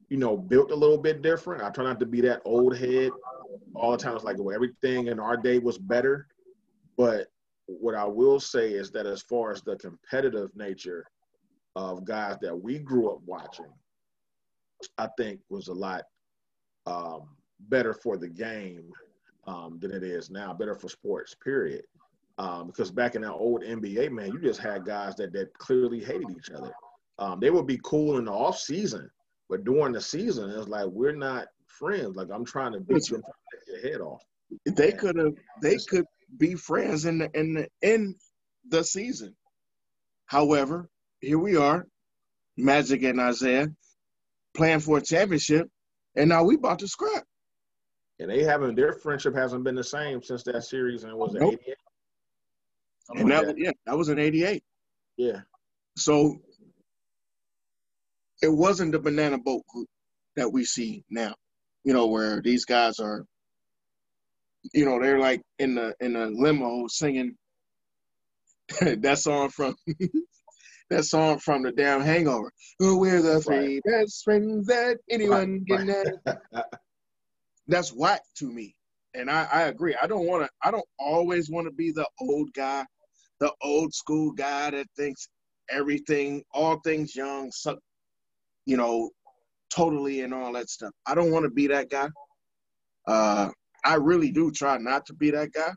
you know, built a little bit different. I try not to be that old head all the time. It's like, well, everything in our day was better. But what I will say is that as far as the competitive nature of guys that we grew up watching, I think was a lot better for the game than it is now, better for sports, period. Because back in that old NBA, man, you just had guys that clearly hated each other. They would be cool in the off season, but during the season, it's like, we're not friends. Like, I'm trying to beat you, your head off. They could be friends in the season. However, here we are, Magic and Isaiah, playing for a championship, and now we about to scrap. And their friendship hasn't been the same since that series, and it was 88. And that was in 88. Yeah. So it wasn't the banana boat group that we see now, you know, where these guys are, you know, they're like in the limo singing that song from the damn Hangover. Oh, we're the three best friends that anyone can have. That's whack to me. And I agree. I don't always want to be the old guy, the old school guy that thinks everything, all things young, so, you know, totally and all that stuff. I don't want to be that guy. I really do try not to be that guy.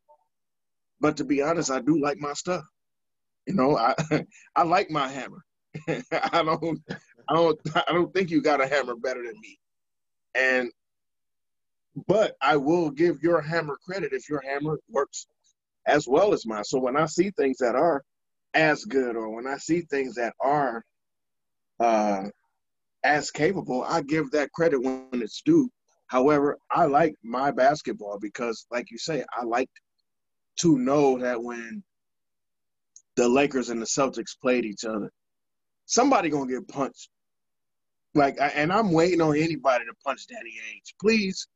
But to be honest, I do like my stuff. You know, I like my hammer. I don't think you got a hammer better than me. But I will give your hammer credit if your hammer works as well as mine. So when I see things that are as good, or when I see things that are as capable, I give that credit when it's due. However, I like my basketball because, like you say, I like to know that when the Lakers and the Celtics played each other, somebody going to get punched. Like, and I'm waiting on anybody to punch Danny Ainge. Please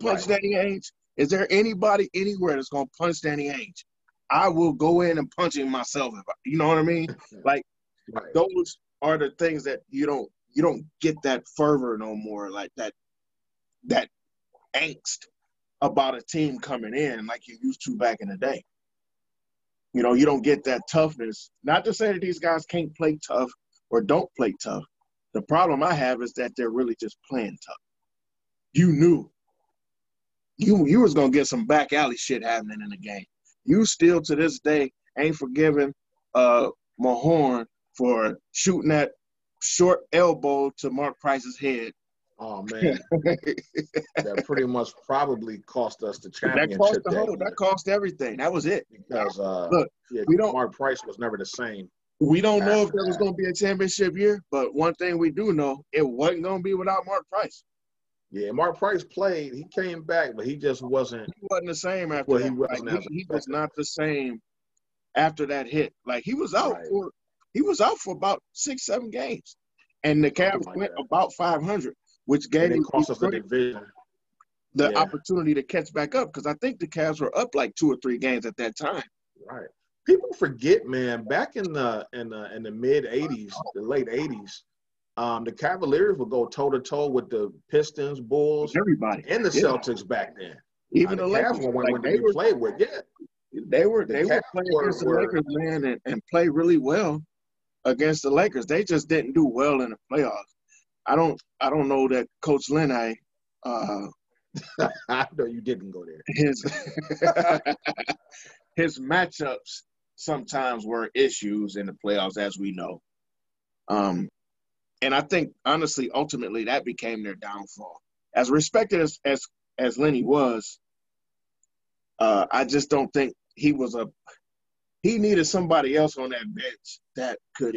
punch Danny Ainge. Is there anybody anywhere that's going to punch Danny Ainge? I will go in and punch him myself. If I, you know what I mean? Like, right. Those are the things that you don't get that fervor no more, like that angst about a team coming in like you used to back in the day. You know, you don't get that toughness. Not to say that these guys can't play tough or don't play tough. The problem I have is that they're really just playing tough. You knew. You was going to get some back alley shit happening in the game. You still to this day ain't forgiving Mahorn for shooting that short elbow to Mark Price's head. Oh, man. That pretty much probably cost us the championship. That cost that cost everything. That was it. Because look, Mark Price was never the same. We don't know if there was going to be a championship year, but one thing we do know, it wasn't going to be without Mark Price. Yeah, Mark Price played. He came back, but he just wasn't. He wasn't the same after that. He was not the same after that hit. Like, he was out for about 6-7 games, and the Cavs went about 500, which gave him the opportunity to catch back up, because I think the Cavs were up like 2 or 3 games at that time. Right. People forget, man. Back in the mid '80s, the late '80s. The Cavaliers would go toe-to-toe with the Pistons, Bulls, everybody, and the Celtics back then. Even the Lakers when they were played with, they were playing against the Lakers, man, and play really well against the Lakers. They just didn't do well in the playoffs. I don't know that Coach Lenny. I know you didn't go there. His matchups sometimes were issues in the playoffs, as we know. And I think, honestly, ultimately, that became their downfall. As respected as Lenny was, I just don't think he was he needed somebody else on that bench that could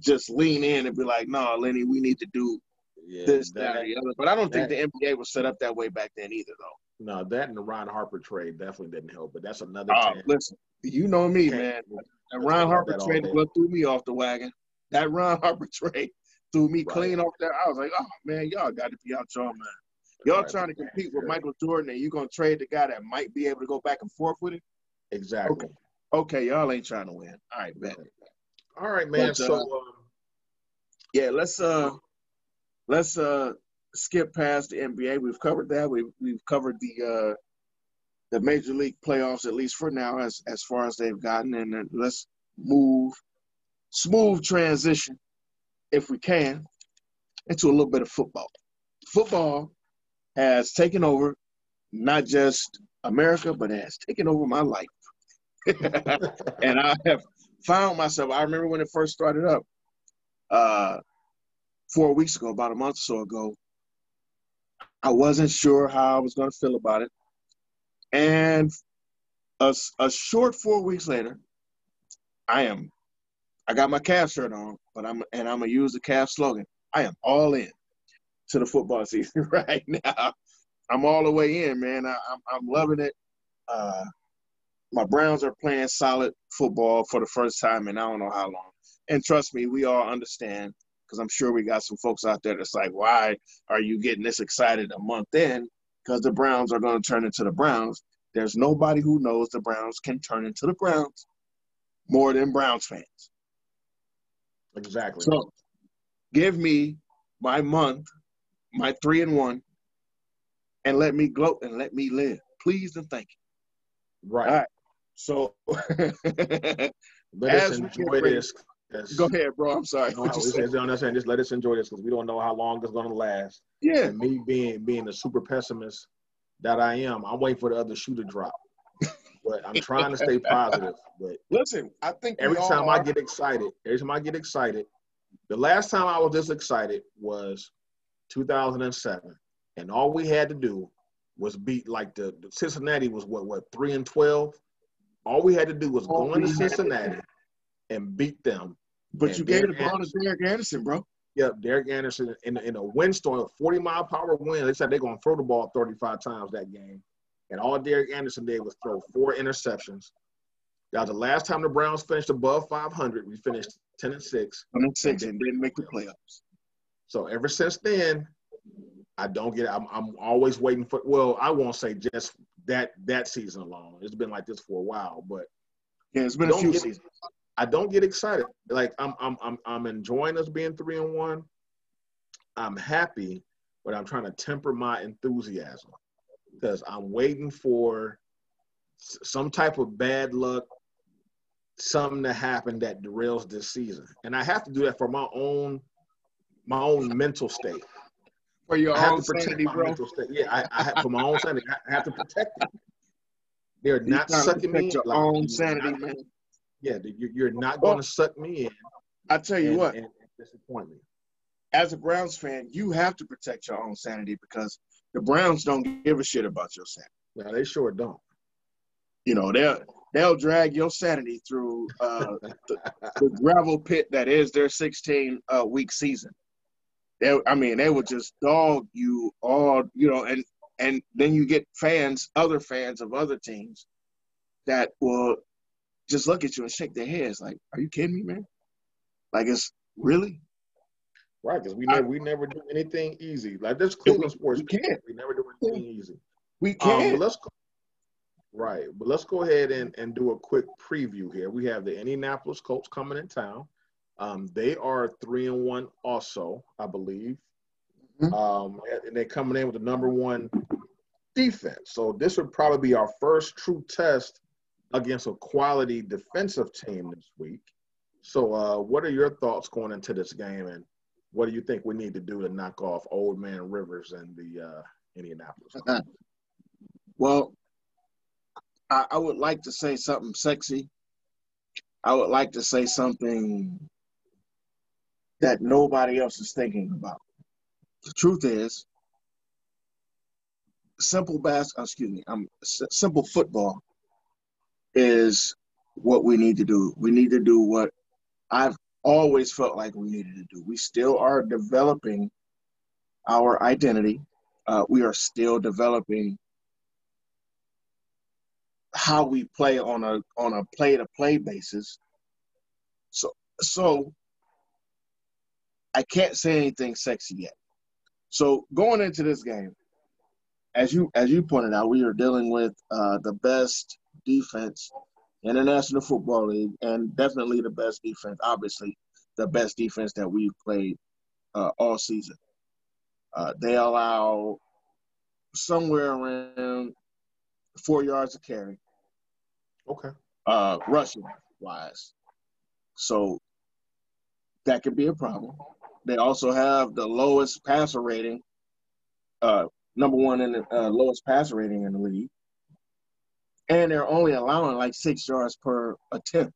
just lean in and be like, no, Lenny, we need to do this, that, or the other. But I don't think the NBA was set up that way back then either, though. No, that and the Ron Harper trade definitely didn't help, but that's another thing. Listen, you know me, man. The Ron Harper trade threw me off the wagon. That Ron Harper trade threw me clean off there. I was like, oh, man, y'all got to be out your mind. Y'all trying to compete with Michael Jordan, and you're going to trade the guy that might be able to go back and forth with it? Exactly. Okay, y'all ain't trying to win. All right, man. All right, man. But, let's skip past the NBA. We've covered that. We've covered the Major League playoffs, at least for now, as far as they've gotten. And then let's move smooth transition, if we can, into a little bit of football. Football has taken over not just America, but it has taken over my life. And I have found myself, I remember when it first started up, 4 weeks ago, about a month or so ago, I wasn't sure how I was going to feel about it. And a short 4 weeks later, I got my Cavs shirt on, and I'm going to use the Cavs slogan. I am all in to the football season right now. I'm all the way in, man. I'm loving it. My Browns are playing solid football for the first time in I don't know how long. And trust me, we all understand, because I'm sure we got some folks out there that's like, why are you getting this excited a month in? Because the Browns are going to turn into the Browns. There's nobody who knows the Browns can turn into the Browns more than Browns fans. Exactly. So, give me my month, my 3-1, and let me gloat and let me live. Please and thank you. Right. All right. So, let us enjoy this. Go ahead, bro. I'm sorry. No, just let us enjoy this, because we don't know how long it's going to last. Yeah. And me being the super pessimist that I am, I'm waiting for the other shoe to drop. But I'm trying to stay positive. But listen, I think every time I get excited, the last time I was this excited was 2007, and all we had to do was beat like the Cincinnati was what 3-12. All we had to do was go into Cincinnati and beat them. But you gave the ball to Derek Anderson, bro. Yep, Derek Anderson in a windstorm, a 40-mile-per-hour wind. They said they're gonna throw the ball 35 times that game. And all Derek Anderson did was throw 4 interceptions. That was the last time the Browns finished above 500. We finished 10-6. 10-6 and didn't make the playoffs. So ever since then, I don't get it. I'm always waiting for – well, I won't say just that season alone. It's been like this for a while. But Yeah, it's been a few. I don't get excited. Like I'm enjoying us being 3-1. I'm happy, but I'm trying to temper my enthusiasm because I'm waiting for some type of bad luck, something to happen that derails this season. And I have to do that for my own mental state. For your own sanity, bro. Yeah, for my own sanity. I have to protect it. They're not sucking me in. Your own sanity, man. Yeah, you're not going to suck me in. I tell you what, and disappoint me. As a Browns fan, you have to protect your own sanity because the Browns don't give a shit about your sanity. No, they sure don't. You know, they'll drag your sanity through the gravel pit that is their 16-week season. They would just dog you all, you know, and then you get other fans of other teams that will just look at you and shake their heads like, are you kidding me, man? Like, it's really? Right, because we never do anything easy. like, that's Cleveland sports. We never do anything easy. We can't. Let's go ahead and do a quick preview here. We have the Indianapolis Colts coming in town. They are 3-1 also, I believe. Mm-hmm. And they're coming in with the number one defense. So this would probably be our first true test against a quality defensive team this week. So what are your thoughts going into this game, and what do you think we need to do to knock off Old Man Rivers and the Indianapolis Colts? Well, I would like to say something sexy. I would like to say something that nobody else is thinking about. The truth is, simple football is what we need to do. We need to do what I've always felt like we needed to do. We still are developing our identity. We are still developing how we play on a play-to-play basis. So I can't say anything sexy yet. So going into this game, as you pointed out, we are dealing with the best defense in the National Football League, and definitely the best defense, obviously, the best defense that we've played all season. They allow somewhere around 4 yards a carry. Okay. Rushing-wise. So that could be a problem. They also have the lowest passer rating, number one in the lowest passer rating in the league. And they're only allowing like 6 yards per attempt.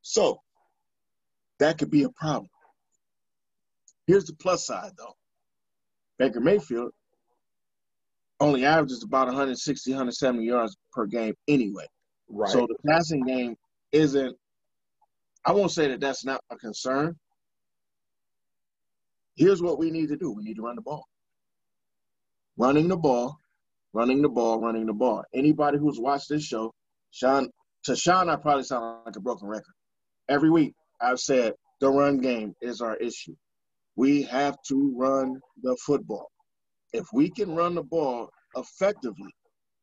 So that could be a problem. Here's the plus side, though. Baker Mayfield only averages about 160, 170 yards per game anyway. Right. So the passing game isn't – I won't say that that's not a concern. Here's what we need to do. We need to run the ball. Running the ball. Anybody who's watched this show, Sean, I probably sound like a broken record. Every week I've said the run game is our issue. We have to run the football. If we can run the ball effectively,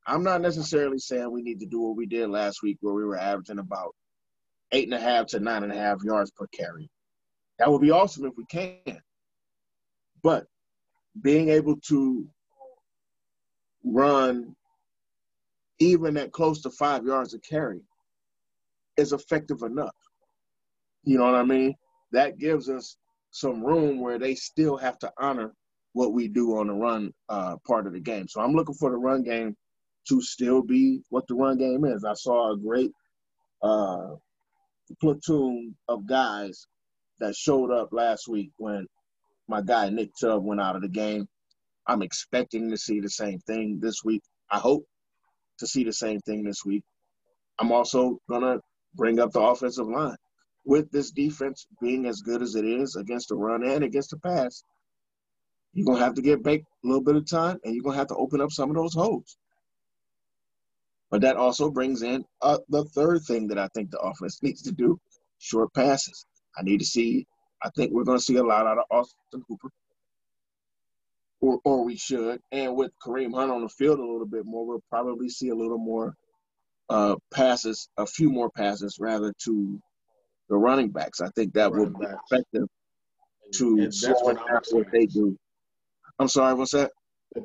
I'm not necessarily saying we need to do what we did last week where we were averaging about 8.5 to 9.5 yards per carry. That would be awesome if we can. But being able to run even at close to 5 yards a carry is effective enough. You know what I mean? That gives us some room where they still have to honor what we do on the run part of the game. So I'm looking for the run game to still be what the run game is. I saw a great platoon of guys that showed up last week when my guy Nick Chubb went out of the game. I'm expecting to see the same thing this week. I hope to see the same thing this week. I'm also going to bring up the offensive line. With this defense being as good as it is against the run and against the pass, you're going to have to get baked a little bit of time, and you're going to have to open up some of those holes. But that also brings in the third thing that I think the offense needs to do, short passes. I think we're going to see a lot out of Austin Hooper. Or we should. And with Kareem Hunt on the field a little bit more, we'll probably see a little more passes, a few more passes rather, to the running backs. I think that would be effective to slowing down what they do. I'm sorry, what's that?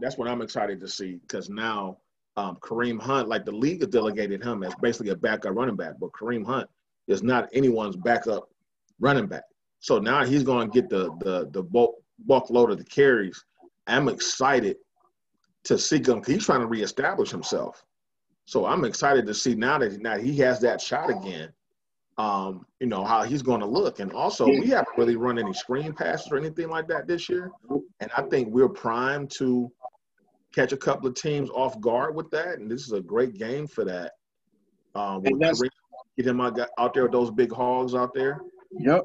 That's what I'm excited to see, because now Kareem Hunt, like the league has delegated him as basically a backup running back, but Kareem Hunt is not anyone's backup running back. So now he's going to get the bulk load of the carries. I'm excited to see him. He's trying to reestablish himself. So I'm excited to see now that he has that shot again, you know, how he's going to look. And also, we haven't really run any screen passes or anything like that this year. And I think we're primed to catch a couple of teams off guard with that. And this is a great game for that. Get him out there with those big hogs out there. Yep.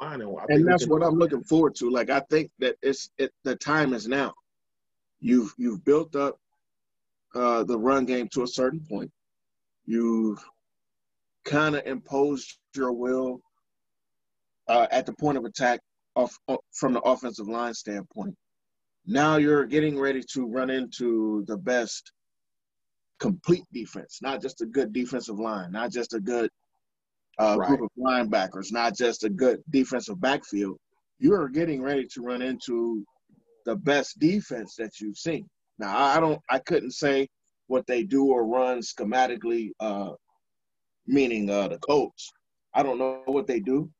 And that's what I'm looking forward to. Like, I think that the time is now. You've built up the run game to a certain point. You've kind of imposed your will at the point of attack from the offensive line standpoint. Now you're getting ready to run into the best complete defense, not just a good defensive line, not just a good group of linebackers, not just a good defensive backfield. You are getting ready to run into the best defense that you've seen. Now, I couldn't say what they do or run schematically, meaning the Colts. I don't know what they do.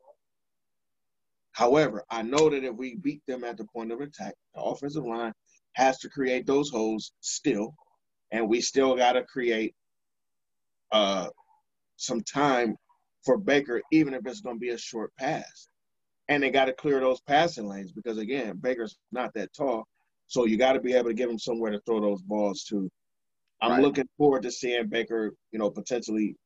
However, I know that if we beat them at the point of attack, the offensive line has to create those holes still, and we still got to create some time for Baker, even if it's going to be a short pass. And they got to clear those passing lanes because, again, Baker's not that tall. So you got to be able to give him somewhere to throw those balls to. I'm looking forward to seeing Baker, you know, potentially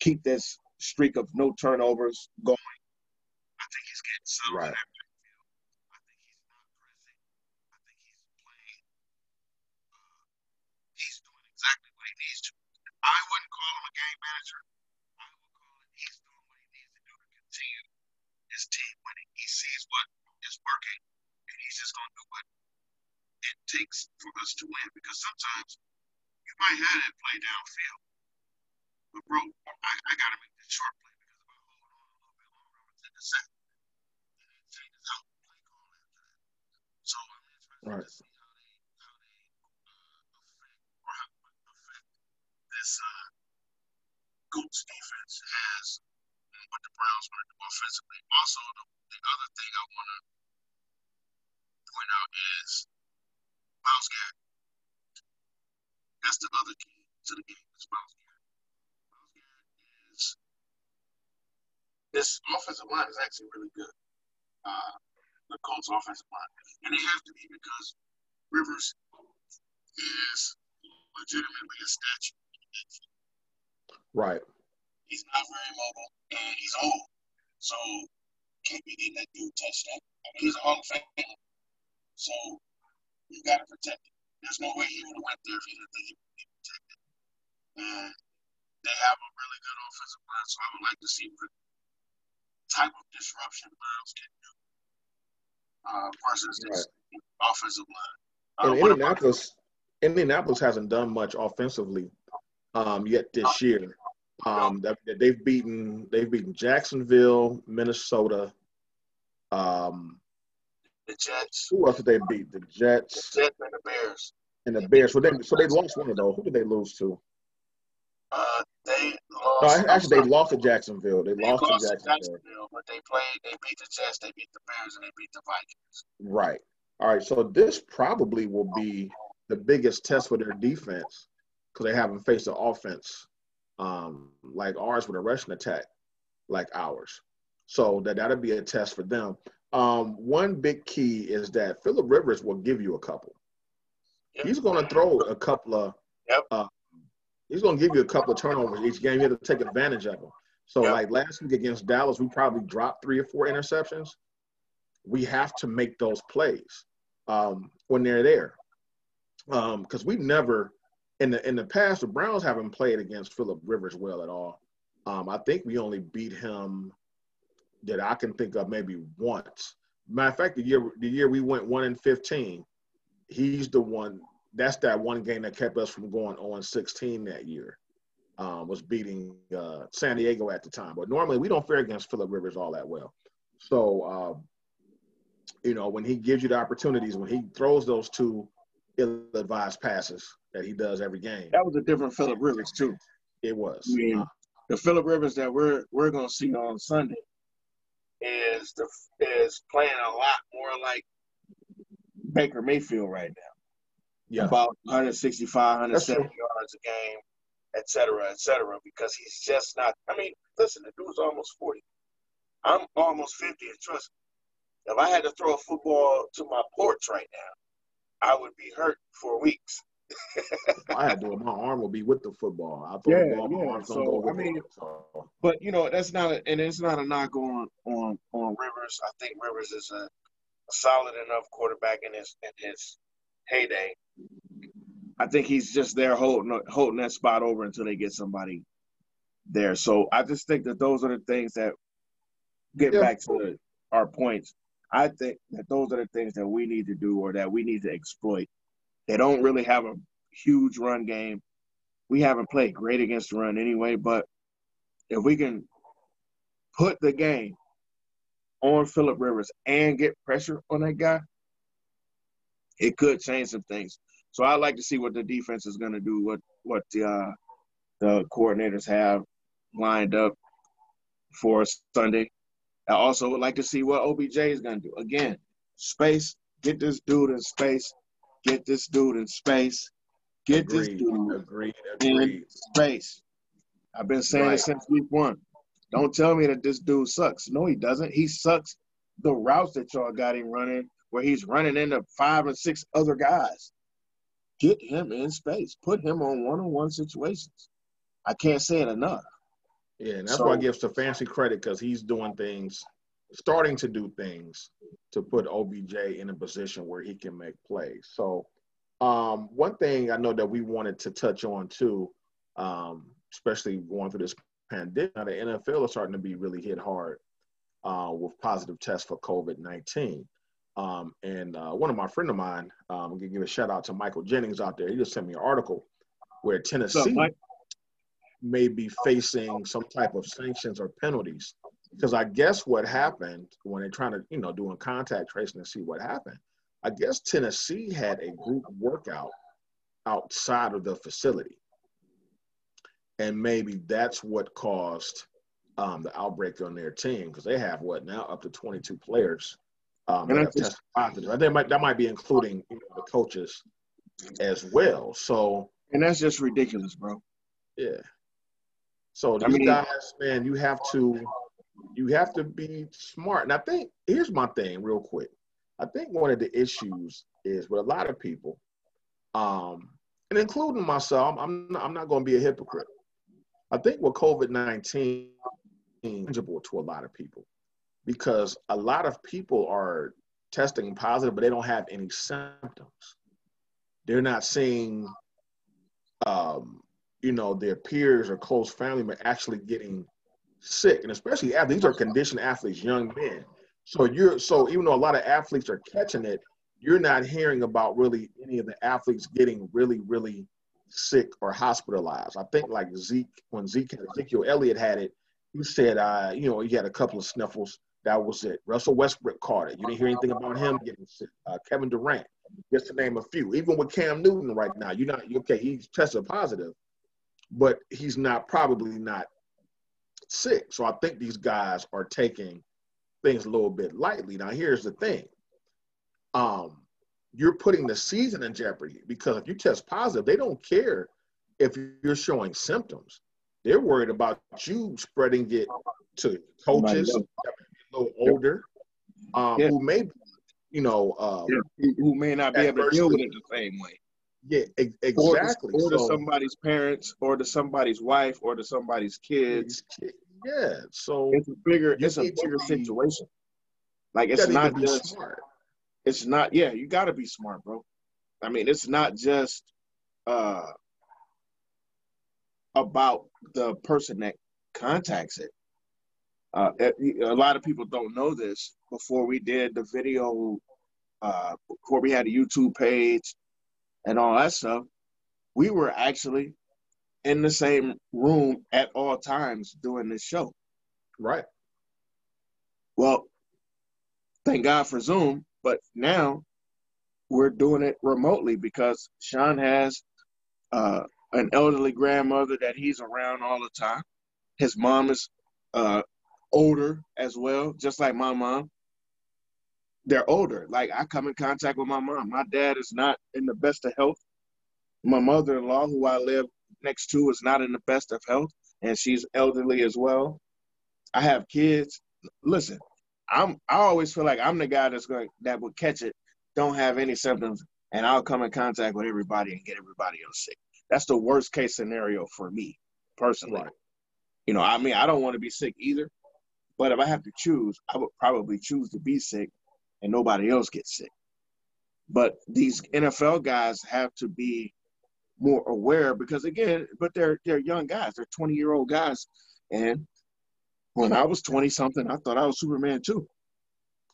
keep this streak of no turnovers going. I think he's getting some of that. I think he's not present. I think he's playing. He's doing exactly what he needs to. I wouldn't call him a game manager. I would call it he's doing what he needs to do to continue his team winning. He sees what is working. And he's just going to do what it takes for us to win, because sometimes you might have that play downfield. But, bro, I got to make this short play because if I hold on a little bit longer, I'm going to take a second. And it changes how we play call after that. So, I mean, it's really to see how they affect this Colts defense as what the Browns want to do offensively. Also, the other thing I want to point out is Myles Garrett. That's the other key to the game is Myles Garrett. Myles Garrett is this offensive line is actually really good. The Colts offensive line, and they have to be because Rivers is legitimately a statue. Right. He's not very mobile, and he's old, so can't be getting that dude touchdown. I mean, he's a Hall of Famer. So, you got to protect it. There's no way he would have went there if he didn't think he would be protected. And they have a really good offensive line, so I would like to see what type of disruption Myles can do versus this offensive line. Indianapolis hasn't done much offensively yet this year. They've beaten Jacksonville, Minnesota, the Jets. Who else did they beat? The Jets and the Bears. So they lost one of those. Who did they lose to? They lost to Jacksonville. They lost to Jacksonville, but they beat the Jets, they beat the Bears, and they beat the Vikings. Right. All right. So this probably will be the biggest test for their defense because they haven't faced an offense like ours with a rushing attack like ours. So that'll be a test for them. One big key is that Phillip Rivers will give you a couple. Yep. He's going to throw a couple of he's going to give you a couple of turnovers each game. You have to take advantage of them. So, like last week against Dallas, we probably dropped 3 or 4 interceptions. We have to make those plays when they're there. Because we've never in the past, the Browns haven't played against Phillip Rivers well at all. I think we only beat him – that I can think of maybe once. Matter of fact, the year we went 1-15, he's the one that's that one game that kept us from going 0-16 that year, was beating San Diego at the time. But normally we don't fare against Phillip Rivers all that well. So, you know, when he gives you the opportunities, when he throws those two ill-advised passes that he does every game. That was a different Phillip Rivers, too. It was. I mean, the Phillip Rivers that we're going to see on Sunday is playing a lot more like Baker Mayfield right now. Yeah. About 165, 170 yards a game, et cetera, because he's just not – I mean, listen, the dude's almost 40. I'm almost 50, and trust me, if I had to throw a football to my porch right now, I would be hurt for weeks. I had to. My arm would be with the football. I throw the ball, my arm's going to go with it. So. But, you know, that's not – and it's not a knock on Rivers. I think Rivers is a solid enough quarterback in his heyday. I think he's just there holding that spot over until they get somebody there. So I just think that those are the things that get back to our points. I think that those are the things that we need to do or that we need to exploit. They don't really have a huge run game. We haven't played great against the run anyway, but if we can put the game on Phillip Rivers and get pressure on that guy, it could change some things. So I'd like to see what the defense is going to do, what the coordinators have lined up for Sunday. I also would like to see what OBJ is going to do. Again, space, get this dude in space, get this dude in space, get this dude in space. I've been saying it since week one. Don't tell me that this dude sucks. No, he doesn't. He sucks the routes that y'all got him running, where he's running into 5 or 6 other guys. Get him in space. Put him on one-on-one situations. I can't say it enough. Yeah, and that's why I give Stefanski credit, because he's doing things, starting to do things to put OBJ in a position where he can make plays. So one thing I know that we wanted to touch on too, especially going through this pandemic, now the NFL is starting to be really hit hard with positive tests for COVID-19. One of my friend of mine, I'm gonna give a shout out to Michael Jennings out there. He just sent me an article where Tennessee may be facing some type of sanctions or penalties, because I guess what happened when they're trying to, you know, doing contact tracing to see what happened, I guess Tennessee had a group workout outside of the facility, and maybe that's what caused the outbreak on their team, because they have what now up to 22 players. I think that might be including, you know, the coaches as well. So, and that's just ridiculous, bro. Yeah. So these guys, man, you have to be smart. And I think here's my thing, real quick. I think one of the issues is with a lot of people, and including myself, I'm not going to be a hypocrite. I think with COVID-19, tangible to a lot of people. Because a lot of people are testing positive, but they don't have any symptoms. They're not seeing, you know, their peers or close family members actually getting sick, and especially athletes are conditioned athletes, young men. So even though a lot of athletes are catching it, you're not hearing about really any of the athletes getting really, really sick or hospitalized. I think like Ezekiel Elliott had it, he said, you know, he had a couple of sniffles. That was it. Russell Westbrook caught it. You didn't hear anything about him getting sick. Kevin Durant, just to name a few. Even with Cam Newton right now, he's tested positive, but he's probably not sick. So I think these guys are taking things a little bit lightly. Now, here's the thing. You're putting the season in jeopardy, because if you test positive, they don't care if you're showing symptoms. They're worried about you spreading it to coaches that are a little older, who may, you know, who may not be able to deal with it the same way. Yeah, exactly. Or to somebody's parents, or to somebody's wife, or to somebody's kids. Yeah, so it's a bigger situation. Like it's not just smart. It's not. Yeah, you got to be smart, bro. I mean, it's not just about the person that contacts it. A lot of people don't know this. Before we did the video, before we had a YouTube page, and all that stuff, we were actually in the same room at all times doing this show. Right. Well, thank God for Zoom, but now we're doing it remotely because Sean has an elderly grandmother that he's around all the time. His mom is older as well, just like my mom. They're older. Like, I come in contact with my mom. My dad is not in the best of health. My mother-in-law, who I live next to, is not in the best of health, and she's elderly as well. I have kids. Listen, I always feel like I'm the guy that would catch it, don't have any symptoms, and I'll come in contact with everybody and get everybody else sick. That's the worst case scenario for me personally. Right. You know, I mean, I don't want to be sick either, but if I have to choose, I would probably choose to be sick and nobody else gets sick. But these NFL guys have to be more aware because, again, but they're young guys. They're 20-year-old guys. And when I was 20-something, I thought I was Superman too.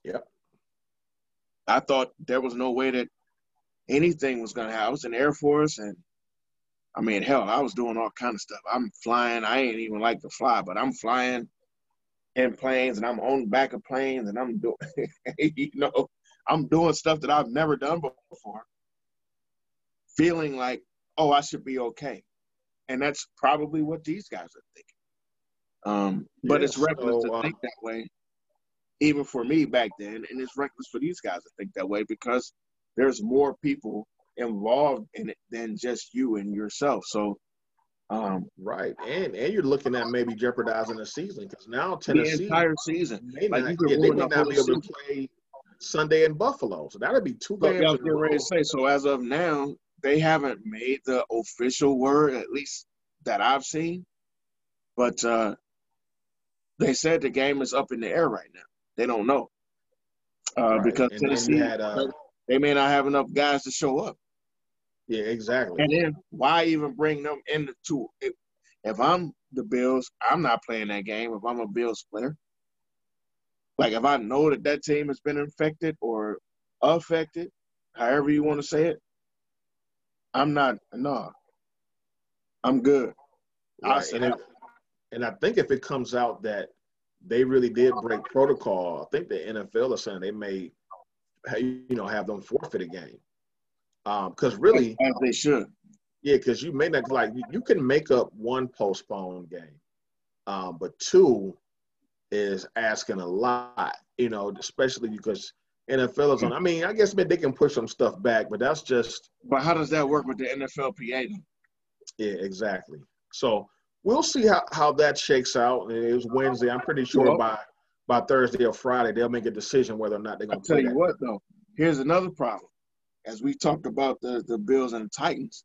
Yeah. I thought there was no way that anything was going to happen. I was in the Air Force, and, I mean, hell, I was doing all kind of stuff. I'm flying. I ain't even like to fly, but I'm flying in planes, and I'm on the back of planes, and I'm doing, you know, I'm doing stuff that I've never done before, feeling like, oh, I should be okay. And that's probably what these guys are thinking. But it's reckless to think that way, even for me back then, and it's reckless for these guys to think that way because there's more people involved in it than just you and yourself. So, right, and you're looking at maybe jeopardizing the season because now Tennessee the entire season, they may not be able to play Sunday in Buffalo, so that'd be two games. I was getting ready to say, so as of now, they haven't made the official word, at least that I've seen, but they said the game is up in the air right now. They don't know because and Tennessee, they may not have enough guys to show up. Yeah, exactly. And then why even bring them in the tour? If I'm the Bills, I'm not playing that game if I'm a Bills player. Like, if I know that team has been infected or affected, however you want to say it, I'm not – no, I'm good. Right. And I think if it comes out that they really did break protocol, I think the NFL is saying they may, you know, have them forfeit a game. Because really – as they should. Yeah, because you may not – like, you can make up one postponed game, but two – is asking a lot, you know, especially because NFL is on. I mean, I guess maybe they can push some stuff back, but that's just. But how does that work with the NFLPA? Yeah, exactly. So we'll see how that shakes out. It was Wednesday. I'm pretty sure by Thursday or Friday, they'll make a decision whether or not they're going to play. I'll tell you what, though. Here's another problem. As we talked about the Bills and the Titans,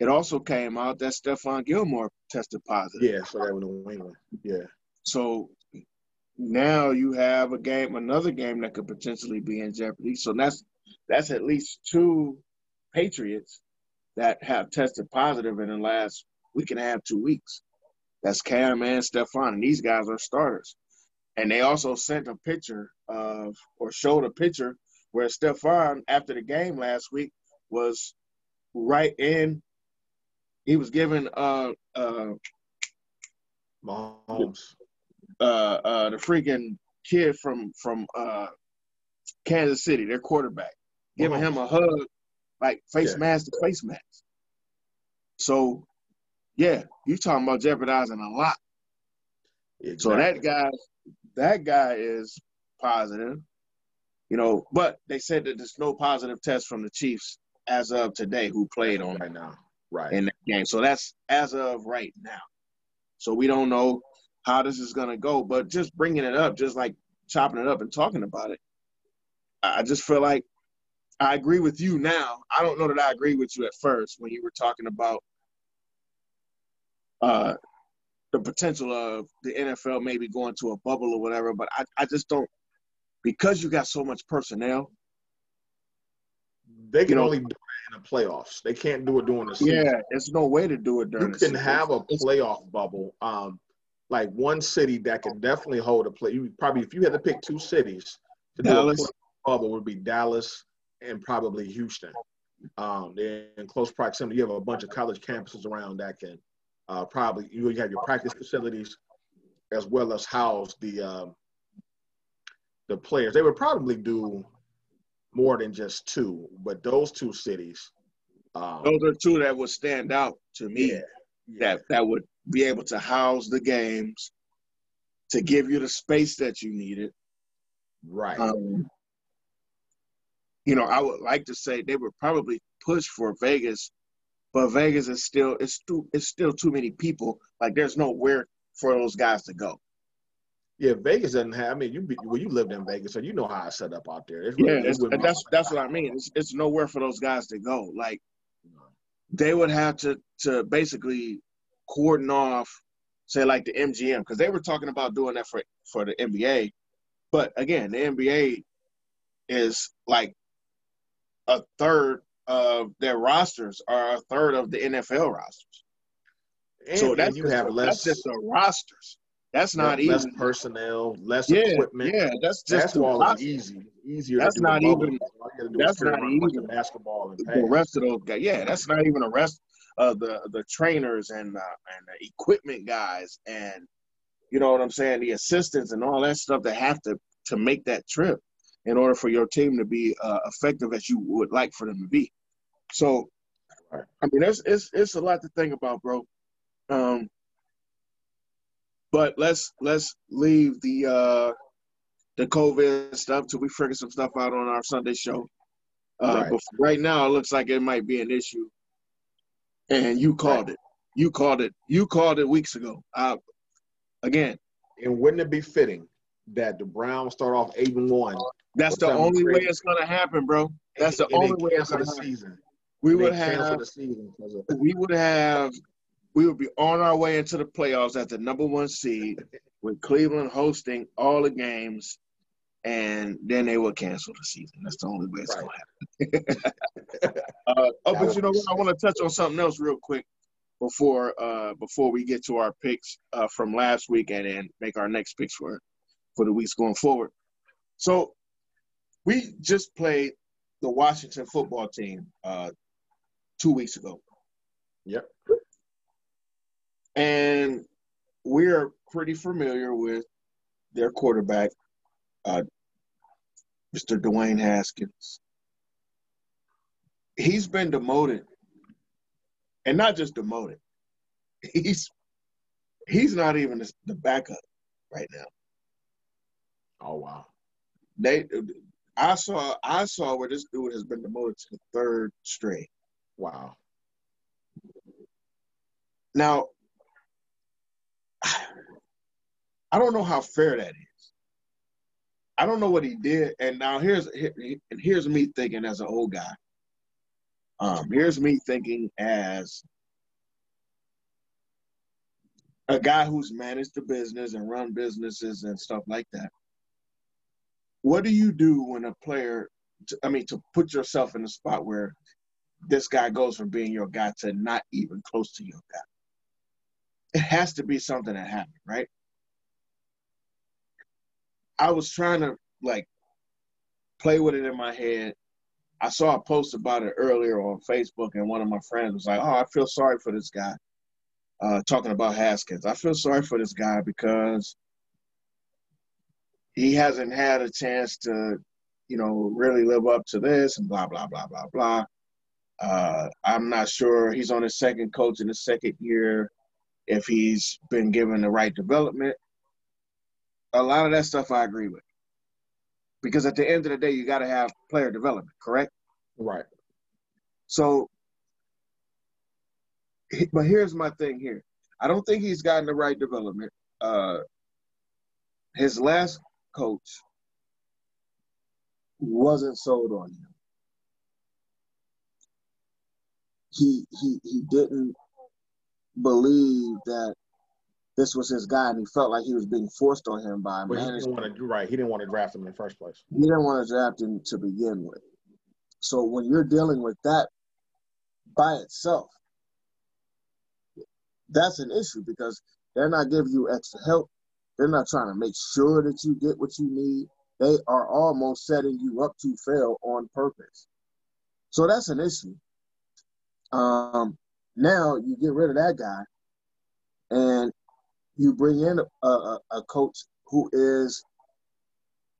it also came out that Stephon Gilmore tested positive. Yeah, so that was New England. Yeah. So. Now you have another game that could potentially be in jeopardy. So that's at least two Patriots that have tested positive in the last week and a half, 2 weeks. That's Cam and Stephon, and these guys are starters. And they also sent a picture of or showed a picture where Stephon, after the game last week, was right in. He was given Mahomes. The freaking kid from Kansas City, their quarterback, giving him a hug, like face mask to face mask. So, yeah, you're talking about jeopardizing a lot. Exactly. So that guy is positive, you know. But they said that there's no positive test from the Chiefs as of today, who played on right now, right in that game. So that's as of right now. So we don't know how this is going to go, but just bringing it up, just like chopping it up and talking about it, I just feel like I agree with you now. I don't know that I agree with you at first when you were talking about the potential of the NFL maybe going to a bubble or whatever, but I just don't – because you got so much personnel. They can only do it in the playoffs. They can't do it during the season. Yeah, there's no way to do it during the season. You can have a playoff bubble. Like one city that can definitely hold a play. You probably, if you had to pick two cities to do a bubble, would be Dallas and probably Houston. In close proximity, you have a bunch of college campuses around that can probably, you have your practice facilities as well as house the players. They would probably do more than just two, but those two cities. Those are two that would stand out to me, that would be able to house the games, to give you the space that you needed. Right. You know, I would like to say they would probably push for Vegas, but Vegas is still it's still too many people. Like, there's nowhere for those guys to go. Yeah, Vegas doesn't have. I mean, you lived in Vegas, so you know how it's set up out there. It's really, that's what I mean. It's nowhere for those guys to go. Like, they would have to basically cordon off, say, like the MGM, because they were talking about doing that for the NBA. But again, the NBA is like a third of their rosters are a third of the NFL rosters. And so that's, you have less, that's just the rosters. That's not even less personnel, less equipment. Yeah, that's just all easy. Easier. That's not even. That's not even basketball and the rest of those guys. Yeah, that's not even the rest of the trainers and the equipment guys and, you know what I'm saying, the assistants and all that stuff that have to make that trip in order for your team to be effective as you would like for them to be. So, I mean, it's a lot to think about, bro. But let's leave the COVID stuff till we figure some stuff out on our Sunday show. But right now, it looks like it might be an issue, and you called it. You called it. You called it weeks ago. Again, and wouldn't it be fitting that the Browns start off 8-1? That's the only way it's gonna happen, bro. That's the only way it's gonna happen. We would have. We would be on our way into the playoffs at the number 1 seed with Cleveland hosting all the games, and then they will cancel the season. That's the only way it's going to happen. But you know what? I want to touch on something else real quick before we get to our picks from last week and then make our next picks for the weeks going forward. So we just played the Washington football team 2 weeks ago. Yep. And we're pretty familiar with their quarterback, Mr. Dwayne Haskins. He's been demoted, and not just demoted. He's not even the backup right now. Oh wow! I saw where this dude has been demoted to the 3rd string. Wow. Now, I don't know how fair that is. I don't know what he did. And now here's me thinking as an old guy. Here's me thinking as a guy who's managed the business and run businesses and stuff like that. What do you do when a player, to put yourself in a spot where this guy goes from being your guy to not even close to your guy? It has to be something that happened, right? I was trying to, play with it in my head. I saw a post about it earlier on Facebook, and one of my friends was like, oh, I feel sorry for this guy, talking about Haskins. I feel sorry for this guy because he hasn't had a chance to, really live up to this and blah, blah, blah, blah, blah. I'm not sure. He's on his second coach in his 2nd year. If he's been given the right development, a lot of that stuff I agree with. Because at the end of the day, you got to have player development, correct? Right. So, but here's my thing here. I don't think he's gotten the right development. His last coach wasn't sold on him. He didn't believe that this was his guy, and he felt like he was being forced on him by management. He didn't want to draft him in the first place. He didn't want to draft him to begin with. So when you're dealing with that by itself, that's an issue because they're not giving you extra help. They're not trying to make sure that you get what you need. They are almost setting you up to fail on purpose. So that's an issue. Now you get rid of that guy and you bring in a coach who is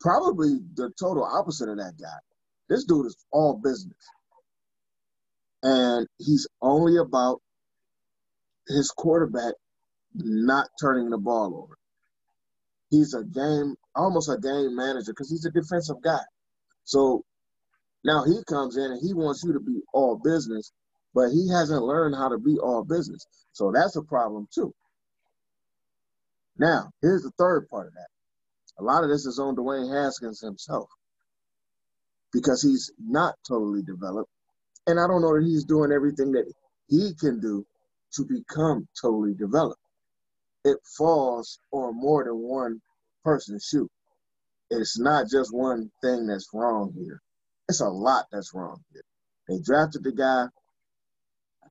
probably the total opposite of that guy. This dude is all business. And he's only about his quarterback not turning the ball over. He's a game, almost a game manager, because he's a defensive guy. So now he comes in and he wants you to be all business, but he hasn't learned how to be all business. So that's a problem too. Now, here's the third part of that. A lot of this is on Dwayne Haskins himself because he's not totally developed. And I don't know that he's doing everything that he can do to become totally developed. It falls on more than one person's shoe. It's not just one thing that's wrong here. It's a lot that's wrong here. They drafted the guy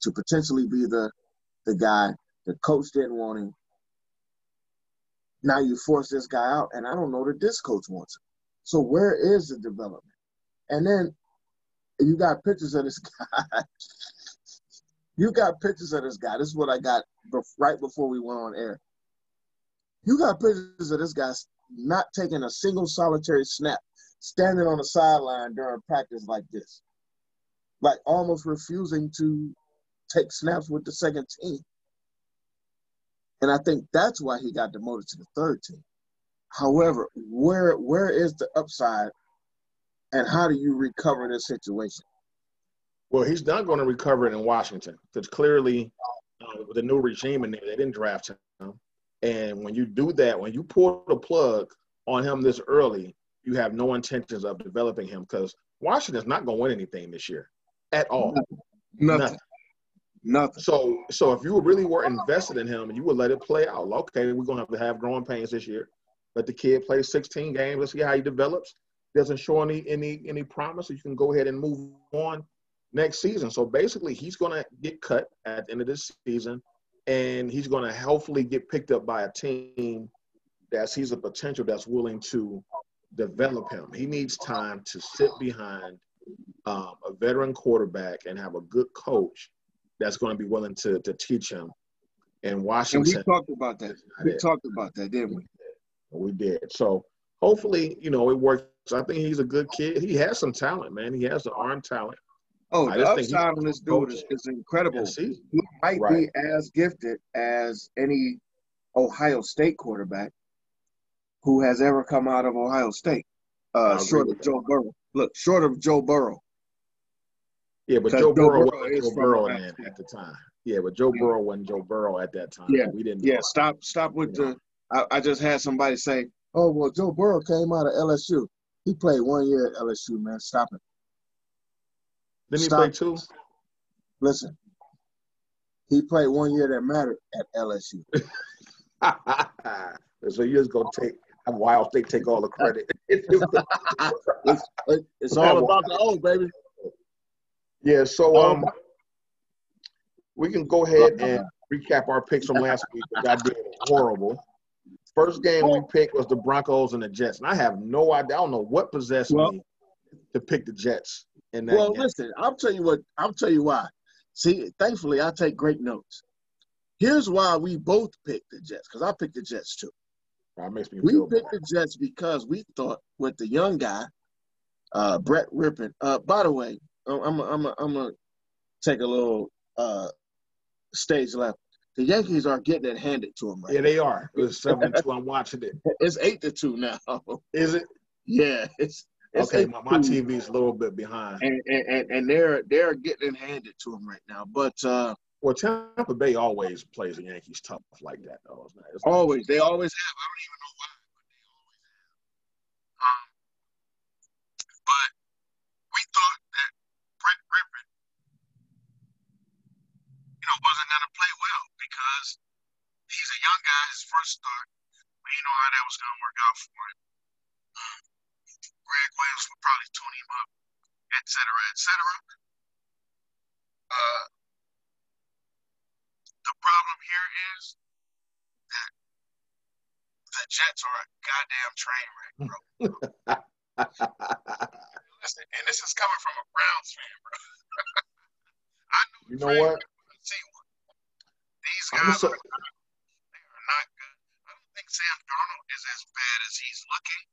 to potentially be the guy. The coach didn't want him. Now you force this guy out, and I don't know that this coach wants him. So where is the development? And then you got pictures of this guy. You got pictures of this guy. This is what I got right before we went on air. You got pictures of this guy not taking a single solitary snap, standing on the sideline during practice like this, like almost refusing to take snaps with the second team. And I think that's why he got demoted to the third team. However, where is the upside, and how do you recover this situation? Well, he's not going to recover it in Washington because clearly the new regime in there, they didn't draft him. And when you do that, when you pull the plug on him this early, you have no intentions of developing him because Washington's not going to win anything this year at all. Nothing. So if you really were invested in him and you would let it play out, okay, we're going to have growing pains this year. Let the kid play 16 games. Let's see how he develops. Doesn't show any promise. So you can go ahead and move on next season. So basically he's going to get cut at the end of this season, and he's going to hopefully get picked up by a team that sees a potential that's willing to develop him. He needs time to sit behind a veteran quarterback and have a good coach that's going to be willing to teach him in Washington. And we talked about that. Didn't we? We did. So hopefully, it works. I think he's a good kid. He has some talent, man. He has the arm talent. Oh, the upside on this dude is incredible. Yes, he might be as gifted as any Ohio State quarterback who has ever come out of Ohio State, short of Joe Burrow. Look, short of Joe Burrow. Yeah, but Joe Burrow wasn't Joe Burrow at that time. Yeah, we didn't. Yeah, stop with the – I just had somebody say, oh, well, Joe Burrow came out of LSU. He played 1 year at LSU, man. Stop it. Didn't he play two? Listen, he played 1 year that mattered at LSU. So you're just going to take – Ohio State take all the credit. It's all about the O, baby. Yeah, so we can go ahead and recap our picks from last week, which I did horrible. First game we picked was the Broncos and the Jets, and I have no idea. I don't know what possessed me to pick the Jets in that game. Listen, I'll tell you why. See, thankfully, I take great notes. Here's why we both picked the Jets, because I picked the Jets too. That makes me feel bad. We picked the Jets because we thought with the young guy, Brett Rippon. By the way, I'm gonna take a little stage left. The Yankees are getting it handed to them right now. Yeah, they are. It was 7-2. I'm watching it. It's 8-2 now. Is it? Yeah. It's okay. My TV's a little bit behind. And they're getting it handed to them right now. But Tampa Bay always plays the Yankees tough like that though. It's always. They always have. I don't even know why. Wasn't going to play well because he's a young guy, his first start. We didn't know how that was going to work out for him. Greg Williams would probably tune him up, et cetera, et cetera. The problem here is that the Jets are a goddamn train wreck, bro. Listen, and this is coming from a Browns fan, bro. You know what? These guys are not good. I don't think Sam Darnold is as bad as he's looking.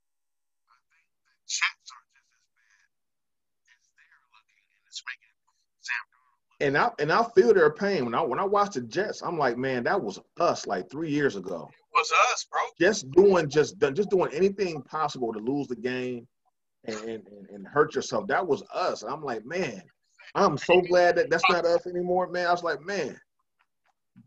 I think the Jets are just as bad as they're looking, and it's making Sam Darnold look. And I feel their pain. When I watch the Jets, I'm like, man, that was us like 3 years ago. It was us, bro. Just doing anything possible to lose the game and hurt yourself. That was us. I'm like, man, I'm so glad that that's not us anymore, man. I was like, man,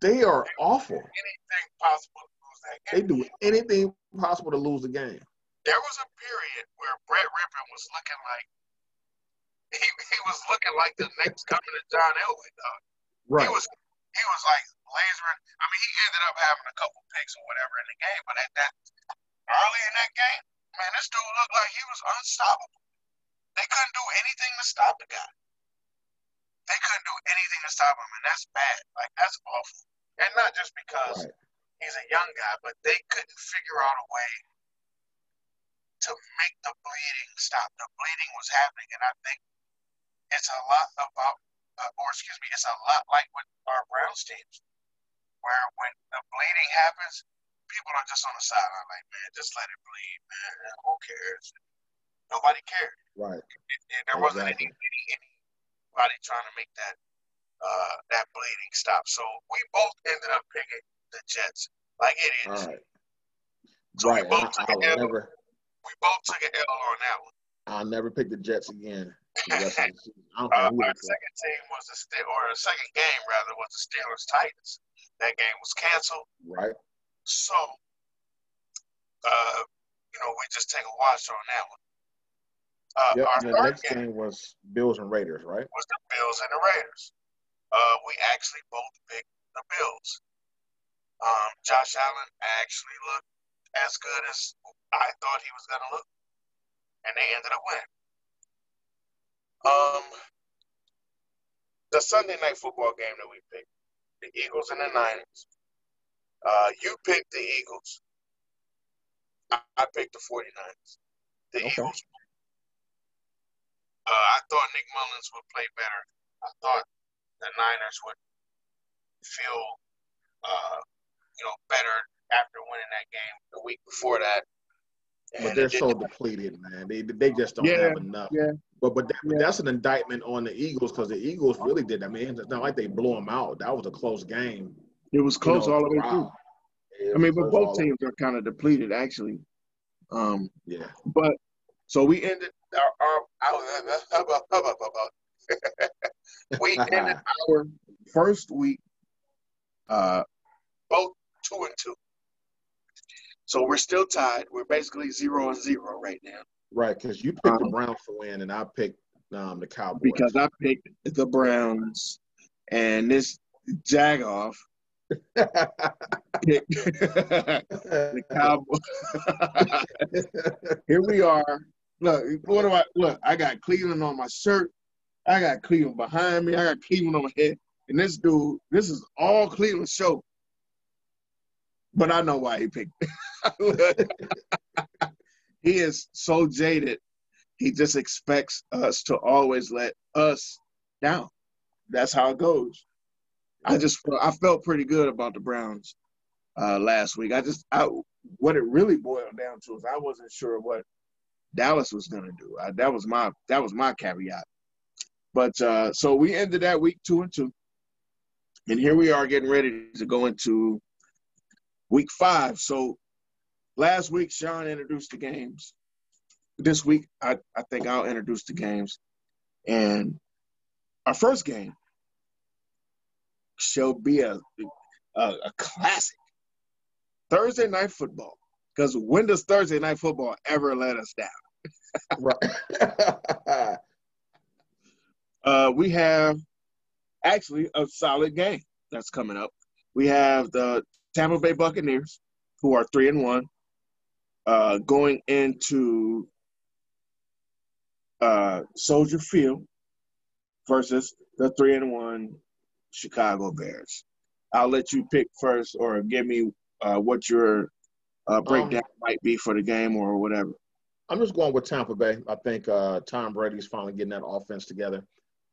they are awful. Anything possible to lose that game. They do anything possible to lose the game. There was a period where Brett Rippon was looking like he was looking like the next coming of John Elway, dog. Right. He was like lasering. I mean, he ended up having a couple picks or whatever in the game, but at that early in that game, man, this dude looked like he was unstoppable. They couldn't do anything to stop the guy. They couldn't do anything to stop him, and that's bad. Like, that's awful. And not just because he's a young guy, but they couldn't figure out a way to make the bleeding stop. The bleeding was happening, and I think it's a lot about, it's a lot like with our Browns teams, where when the bleeding happens, people are just on the sideline like, man, just let it bleed, man. Who cares? Nobody cared. Right. And there wasn't any trying to make that bleeding stop. So we both ended up picking the Jets like it is. Right. So right. We both took an L on that one. I'll never pick the Jets again. Our second game rather was the Steelers Titans. That game was canceled. Right. So we just take a watch on that one. The next game was Bills and Raiders, right? Was the Bills and the Raiders. We actually both picked the Bills. Josh Allen actually looked as good as I thought he was going to look, and they ended up winning. The Sunday night football game that we picked, the Eagles and the Niners. You picked the Eagles. I picked the 49ers. Eagles. I thought Nick Mullins would play better. I thought the Niners would feel, better after winning that game the week before that. But they're so depleted, man. They just don't have enough. Yeah. But that's an indictment on the Eagles because the Eagles really did. I mean, it's not like they blew them out. That was a close game. It was close all the way through. But both teams are kind of depleted, actually. Yeah. But so we ended – we ended our first week both 2-2. So we're still tied. We're basically 0-0 right now. Right, because you picked the Browns to win and I picked the Cowboys. Because I picked the Browns and this jagoff picked the Cowboys. Here we are. Look, I got Cleveland on my shirt. I got Cleveland behind me. I got Cleveland on my head. And this dude, this is all Cleveland show. But I know why he picked it. He is so jaded. He just expects us to always let us down. That's how it goes. I felt pretty good about the Browns last week. What it really boiled down to is I wasn't sure what Dallas was gonna do. That was my caveat. But so we ended that week 2-2, and here we are getting ready to go into week 5. So last week Sean introduced the games. This week I think I'll introduce the games, and our first game shall be a classic Thursday night football. Because when does Thursday night football ever let us down? Right. We have actually a solid game that's coming up. We have the Tampa Bay Buccaneers, who are 3-1, going into Soldier Field versus the 3-1 Chicago Bears. I'll let you pick first, or give me what your breakdown might be for the game or whatever. I'm just going with Tampa Bay. I think Tom Brady's finally getting that offense together.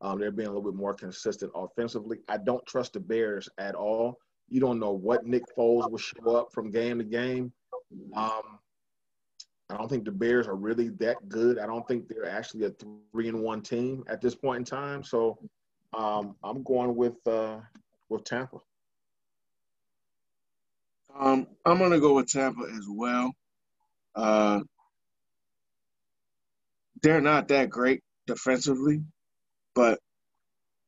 They're being a little bit more consistent offensively. I don't trust the Bears at all. You don't know what Nick Foles will show up from game to game. I don't think the Bears are really that good. I don't think they're actually a 3-1 team at this point in time. So I'm going with Tampa. I'm going to go with Tampa as well. They're not that great defensively, but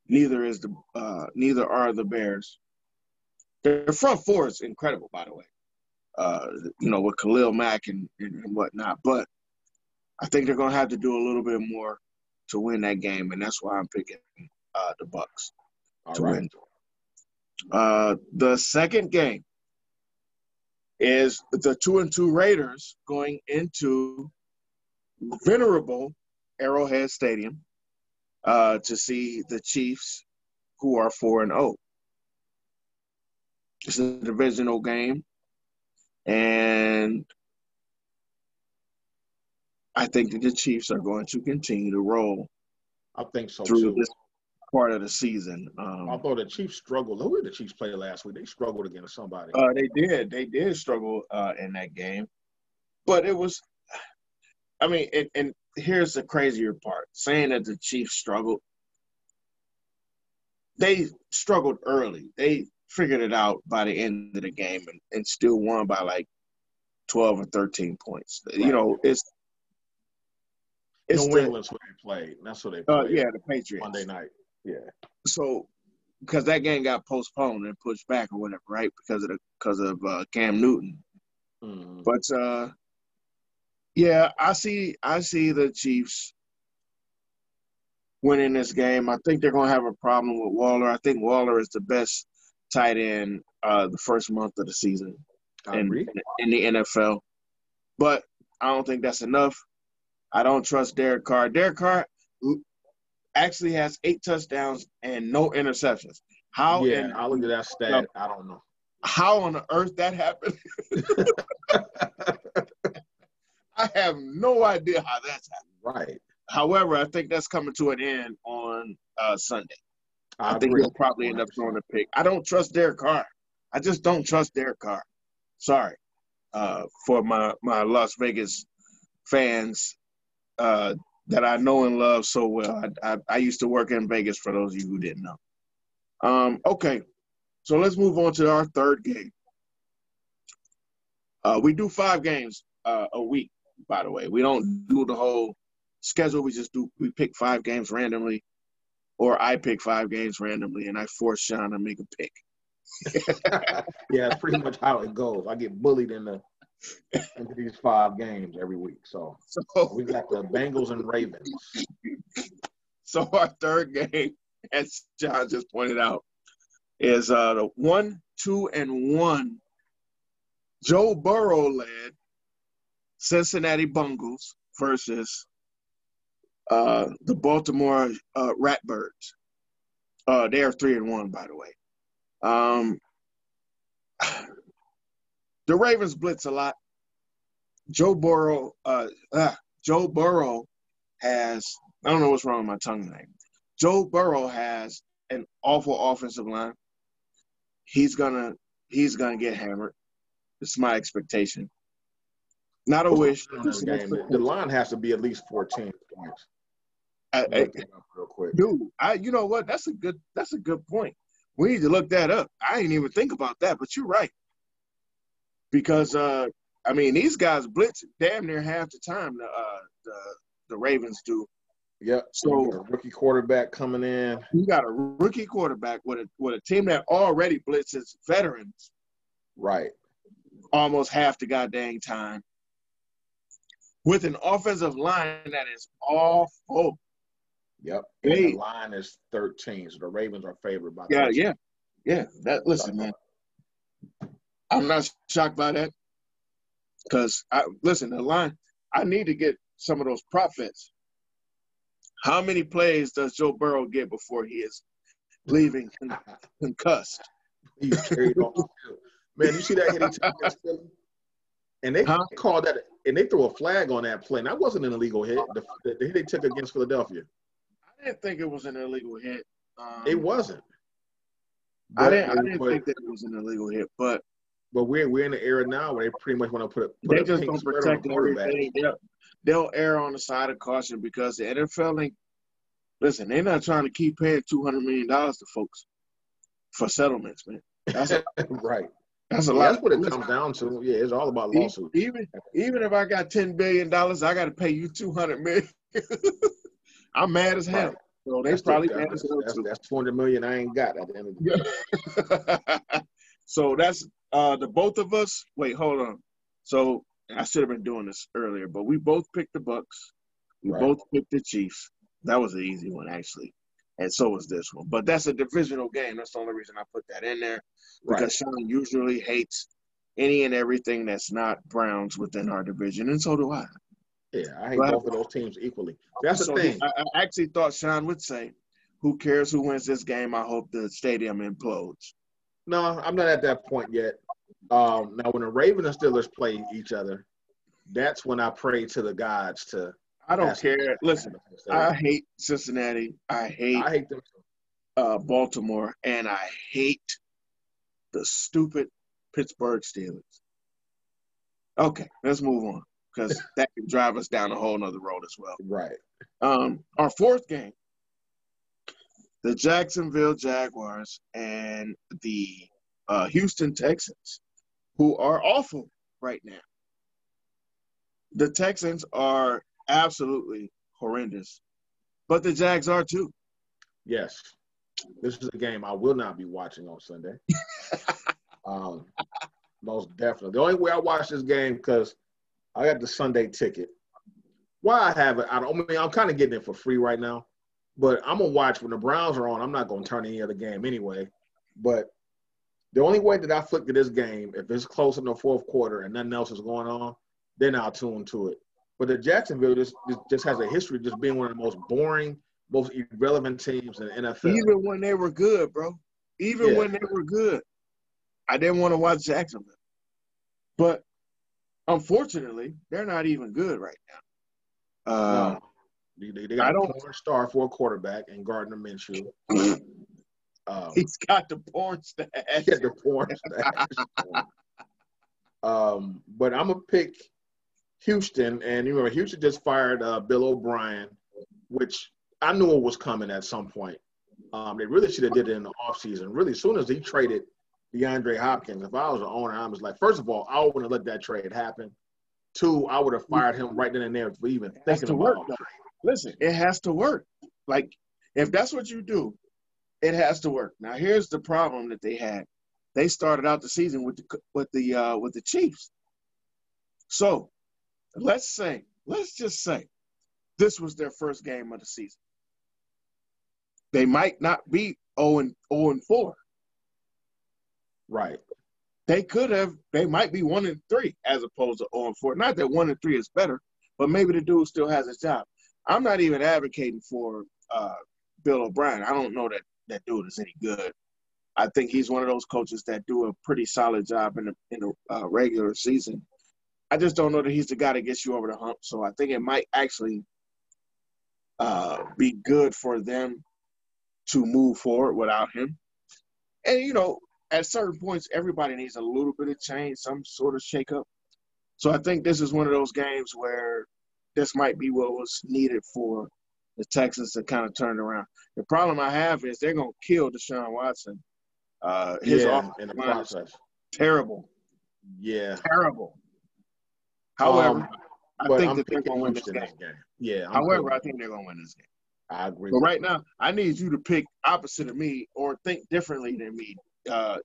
neither are the Bears. Their front four is incredible, by the way. With Khalil Mack and whatnot. But I think they're going to have to do a little bit more to win that game, and that's why I'm picking the Bucks to win. The second game is the 2-2 Raiders going into venerable Arrowhead Stadium to see the Chiefs, who are 4-0. It's a divisional game, and I think that the Chiefs are going to continue to roll. I think so through too. This part of the season. Although the Chiefs struggled. Who did the Chiefs play last week? They struggled against somebody. They did struggle in that game. But it was – I mean, and here's the crazier part. Saying that the Chiefs struggled, they struggled early. They figured it out by the end of the game and still won by like 12 or 13 points. Right. You know, it's New England's where they played. That's what they played. Yeah, the Patriots. Monday night. Yeah. So, because that game got postponed and pushed back or whatever, right? Because of Cam Newton. Mm. But yeah, I see the Chiefs winning this game. I think they're gonna have a problem with Waller. I think Waller is the best tight end the first month of the season in the NFL. But I don't think that's enough. I don't trust Derek Carr. Derek Carr actually has 8 touchdowns and no interceptions. How? Yeah, I looked at that stat. I don't know. How on earth that happened? I have no idea how that's happened. Right. However, I think that's coming to an end on Sunday. I think he'll probably end up throwing a pick. I don't trust Derek Carr. I just don't trust Derek Carr. Sorry for my Las Vegas fans that I know and love so well. I used to work in Vegas, for those of you who didn't know. Okay, so let's move on to our third game. We do 5 games a week, by the way. We don't do the whole schedule. We pick 5 games randomly, or I pick 5 games randomly, and I force Sean to make a pick. Yeah, that's pretty much how it goes. I get bullied into these 5 games every week. So we got the Bengals and Ravens. So our third game, as John just pointed out, is the 1-2-1 Joe Burrow-led Cincinnati Bengals versus the Baltimore Ratbirds. They are 3-1, by the way. The Ravens blitz a lot. Joe Burrow has – I don't know what's wrong with my tongue tonight. Joe Burrow has an awful offensive line. He's gonna get hammered. It's my expectation. Not a wish. The line has to be at least 14 points. Real quick. Dude, you know what? That's a good point. We need to look that up. I didn't even think about that, but you're right. Because these guys blitz damn near half the time the Ravens do. Yeah. So a rookie quarterback coming in. You got a rookie quarterback with a team that already blitzes veterans. Right. Almost half the goddamn time. With an offensive line that is awful. Yep. And the line is 13, so the Ravens are favored by 13. Yeah. Listen, man. I'm not shocked by that because, the line, I need to get some of those profits. How many plays does Joe Burrow get before he is leaving concussed? He's carried on. Man, you see that hitting touchdown? And they called that – and they threw a flag on that play. And that wasn't an illegal hit. The hit they took against Philadelphia. I I didn't think it was an illegal hit. It wasn't. I didn't think that it was an illegal hit, but we're in the era now where they pretty much want to put they just don't protect everything. They'll err on the side of caution because the NFL ain't listen. They're not trying to keep paying $200 million to folks for settlements, man. That's right. That's a lot. That's what it comes down to. Yeah, it's all about lawsuits. Even if I got $10 billion, I got to pay you $200 million. I'm mad as hell. Right. So they probably mad as hell too. That's $400 million I ain't got at the end of the day. So that's the both of us. Wait, hold on. So I should have been doing this earlier, but we both picked the Bucks. We both picked the Chiefs. That was an easy one, actually. And so was this one. But that's a divisional game. That's the only reason I put that in there. Because Sean usually hates any and everything that's not Browns within our division, and so do I. Yeah, I hate both of those teams equally. That's the thing. I actually thought Sean would say, who cares who wins this game? I hope the stadium implodes. No, I'm not at that point yet. Now, when the Ravens and Steelers play each other, that's when I pray to the gods to – I don't care. Listen, I hate Cincinnati. I hate them. Baltimore, and I hate the stupid Pittsburgh Steelers. Okay, let's move on because that can drive us down a whole nother road as well. Right. Our fourth game, the Jacksonville Jaguars and the Houston Texans, who are awful right now. The Texans are absolutely horrendous, but the Jags are too. Yes, this is a game I will not be watching on Sunday. Most definitely. The only way I watch this game because I got the Sunday ticket. Why I have it, I don't. I mean, I'm kind of getting it for free right now, but I'm gonna watch when the Browns are on. I'm not gonna turn any other game anyway. But the only way that I flick to this game if it's close in the fourth quarter and nothing else is going on, then I'll tune to it. But the Jacksonville just has a history of just being one of the most boring, most irrelevant teams in the NFL. Even when they were good, bro. Even when they were good. I didn't want to watch Jacksonville. But, unfortunately, they're not even good right now. No. They got a porn star for a quarterback and Gardner Minshew. He's got the porn stash. He has the porn stash. But I'm going to pick – Houston, and you remember Houston just fired Bill O'Brien, which I knew it was coming at some point. They really should have did it in the offseason. Really, as soon as he traded DeAndre Hopkins, if I was the owner, I was like, first of all, I wouldn't have let that trade happen. Two, I would have fired him right then and there for even thinking about it. Listen, it has to work. Like, if that's what you do, it has to work. Now, here's the problem that they had. They started out the season with the Chiefs. So, let's just say this was their first game of the season. They might not be 0-4. Right. They might be 1-3 as opposed to 0-4. Not that 1-3 is better, but maybe the dude still has his job. I'm not even advocating for Bill O'Brien. I don't know that dude is any good. I think he's one of those coaches that do a pretty solid job in the regular season. I just don't know that he's the guy that gets you over the hump. So I think it might actually be good for them to move forward without him. And, you know, at certain points, everybody needs a little bit of change, some sort of shakeup. So I think this is one of those games where this might be what was needed for the Texans to kind of turn it around. The problem I have is they're going to kill Deshaun Watson. His offense in the process. Terrible. Yeah. Terrible. However, I think that they're going to win this game. I think they're going to win this game. I agree. But right now, I need you to pick opposite of me or think differently than me,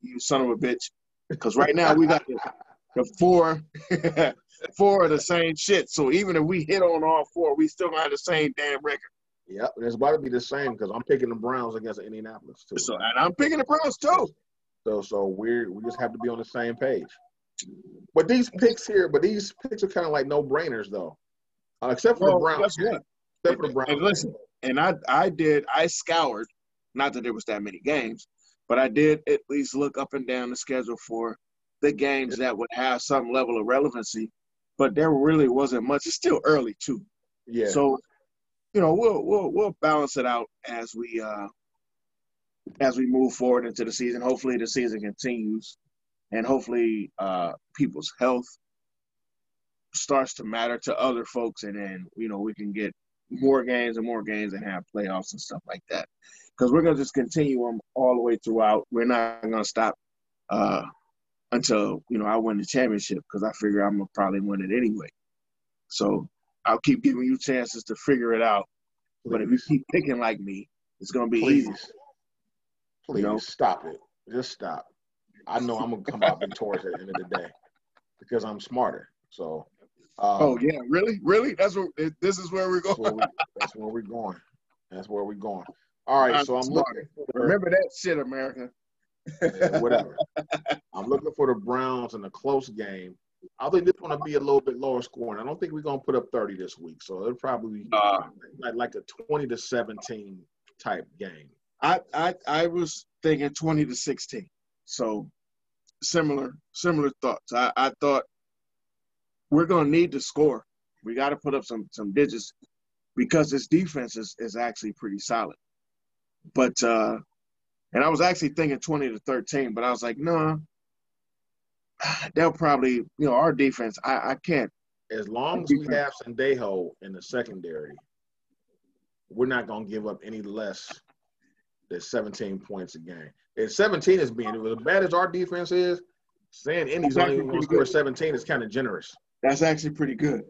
you son of a bitch. Because right now we got the four of the same shit. So even if we hit on all four, we still got the same damn record. Yep, and it's about to be the same because I'm picking the Browns against Indianapolis too. So, and I'm picking the Browns too. So we just have to be on the same page. But these picks are kind of like no-brainers, though, except for the Browns. Except for the Browns. And listen, and I scoured, not that there was that many games, but I did at least look up and down the schedule for the games that would have some level of relevancy, but there really wasn't much. It's still early, too. Yeah. So you know, we'll balance it out as we move forward into the season. Hopefully the season continues, and hopefully people's health starts to matter to other folks, and then, you know, we can get more games and have playoffs and stuff like that. Because we're going to just continue them all the way throughout. We're not going to stop until, you know, I win the championship, because I figure I'm going to probably win it anyway. So I'll keep giving you chances to figure it out. Please. But if you keep picking like me, it's going to be easy. Please, you know? Stop it. Just stop. I know I'm going to come out victorious at the end of the day because I'm smarter. So. Oh, yeah. Really? That's where we're going. That's where we're going. All right, so I'm looking for – remember that shit, America. Yeah, whatever. I'm looking for the Browns in a close game. I think this is going to be a little bit lower scoring. I don't think we're going to put up 30 this week, so it'll probably be like a 20-17 type game. I was thinking 20-16, so similar thoughts. I thought we're going to need to score. We got to put up some digits because this defense is actually pretty solid. But and I was actually thinking 20-13, but I was like, no, they'll probably, you know, our defense. I can't. As long as we have Sendejo in the secondary, we're not gonna give up any less than 17 points a game. And 17 is being as bad as our defense is. Saying Indy's only gonna score 17 is kind of generous. That's actually pretty good,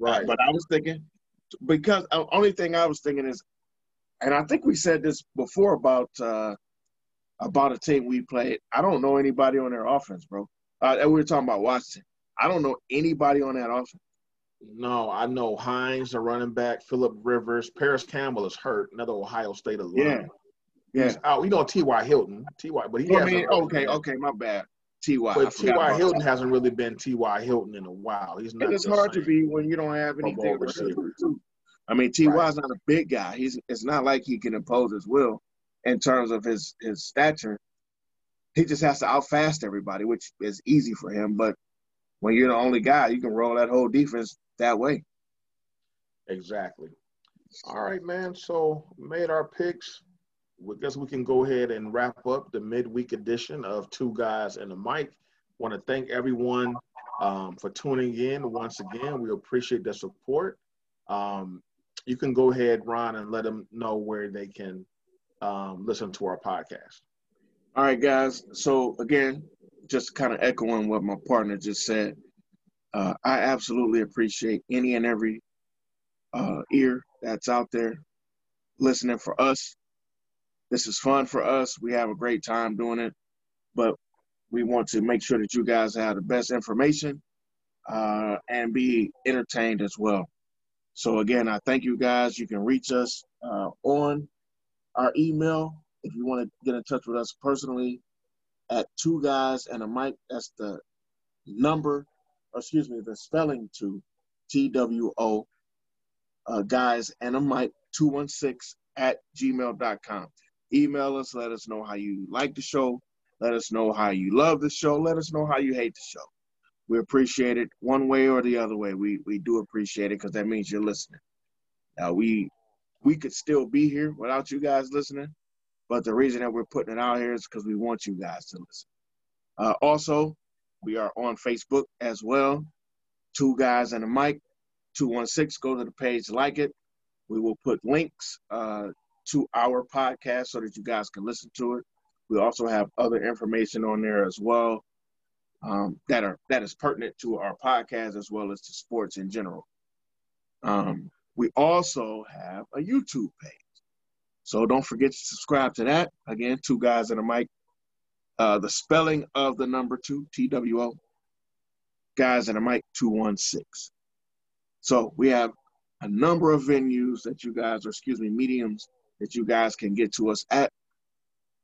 right? But I was thinking, because the only thing I was thinking is. And I think we said this before about a team we played. I don't know anybody on their offense, bro. We were talking about Washington. I don't know anybody on that offense. No, I know Hines, the running back, Phillip Rivers. Paris Campbell is hurt, another Ohio State alum. Yeah. He's out. We know T.Y. Hilton. But he hasn't. Okay, my bad. T.Y. But T.Y. Hilton hasn't really been T.Y. Hilton in a while. He's not. It's hard to be when you don't have anything receiver. I mean, T.Y. is not a big guy. It's not like he can impose his will in terms of his stature. He just has to outfast everybody, which is easy for him. But when you're the only guy, you can roll that whole defense that way. Exactly. All right, man. So made our picks. I guess we can go ahead and wrap up the midweek edition of Two Guys and a Mic. Want to thank everyone for tuning in once again. We appreciate the support. You can go ahead, Ron, and let them know where they can listen to our podcast. All right, guys. So, again, just kind of echoing what my partner just said, I absolutely appreciate any and every ear that's out there listening for us. This is fun for us. We have a great time doing it, but we want to make sure that you guys have the best information and be entertained as well. So, again, I thank you guys. You can reach us on our email if you want to get in touch with us personally at 2guysandamic. That's the number, or excuse me, the spelling to TWO, guys and a mic, 216@gmail.com. Email us. Let us know how you like the show. Let us know how you love the show. Let us know how you hate the show. We appreciate it one way or the other way. We do appreciate it because that means you're listening. Now, we could still be here without you guys listening, but the reason that we're putting it out here is because we want you guys to listen. Also, we are on Facebook as well, Two Guys and a Mic, 216. Go to the page, like it. We will put links to our podcast so that you guys can listen to it. We also have other information on there as well. That is pertinent to our podcast as well as to sports in general. We also have a YouTube page. So don't forget to subscribe to that. Again, Two Guys and a Mic. The spelling of the number 2, TWO, Guys and a Mic 216. So we have a number of venues that you guys, or excuse me, mediums that you guys can get to us at.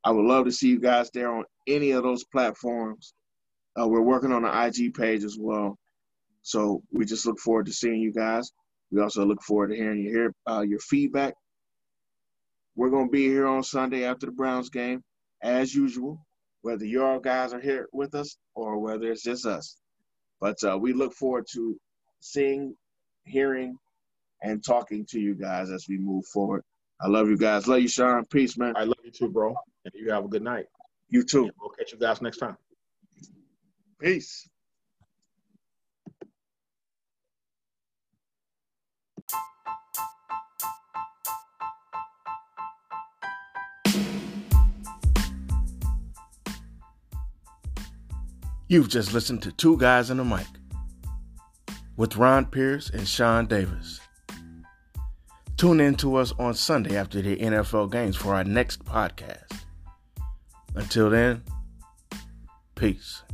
I would love to see you guys there on any of those platforms. We're working on the IG page as well. So we just look forward to seeing you guys. We also look forward to hearing your feedback. We're going to be here on Sunday after the Browns game, as usual, whether y'all guys are here with us or whether it's just us. But we look forward to seeing, hearing, and talking to you guys as we move forward. I love you guys. Love you, Sean. Peace, man. I love you too, bro. And you have a good night. You too. And we'll catch you guys next time. Peace. You've just listened to Two Guys in the Mic with Ron Pierce and Sean Davis. Tune in to us on Sunday after the NFL games for our next podcast. Until then, peace.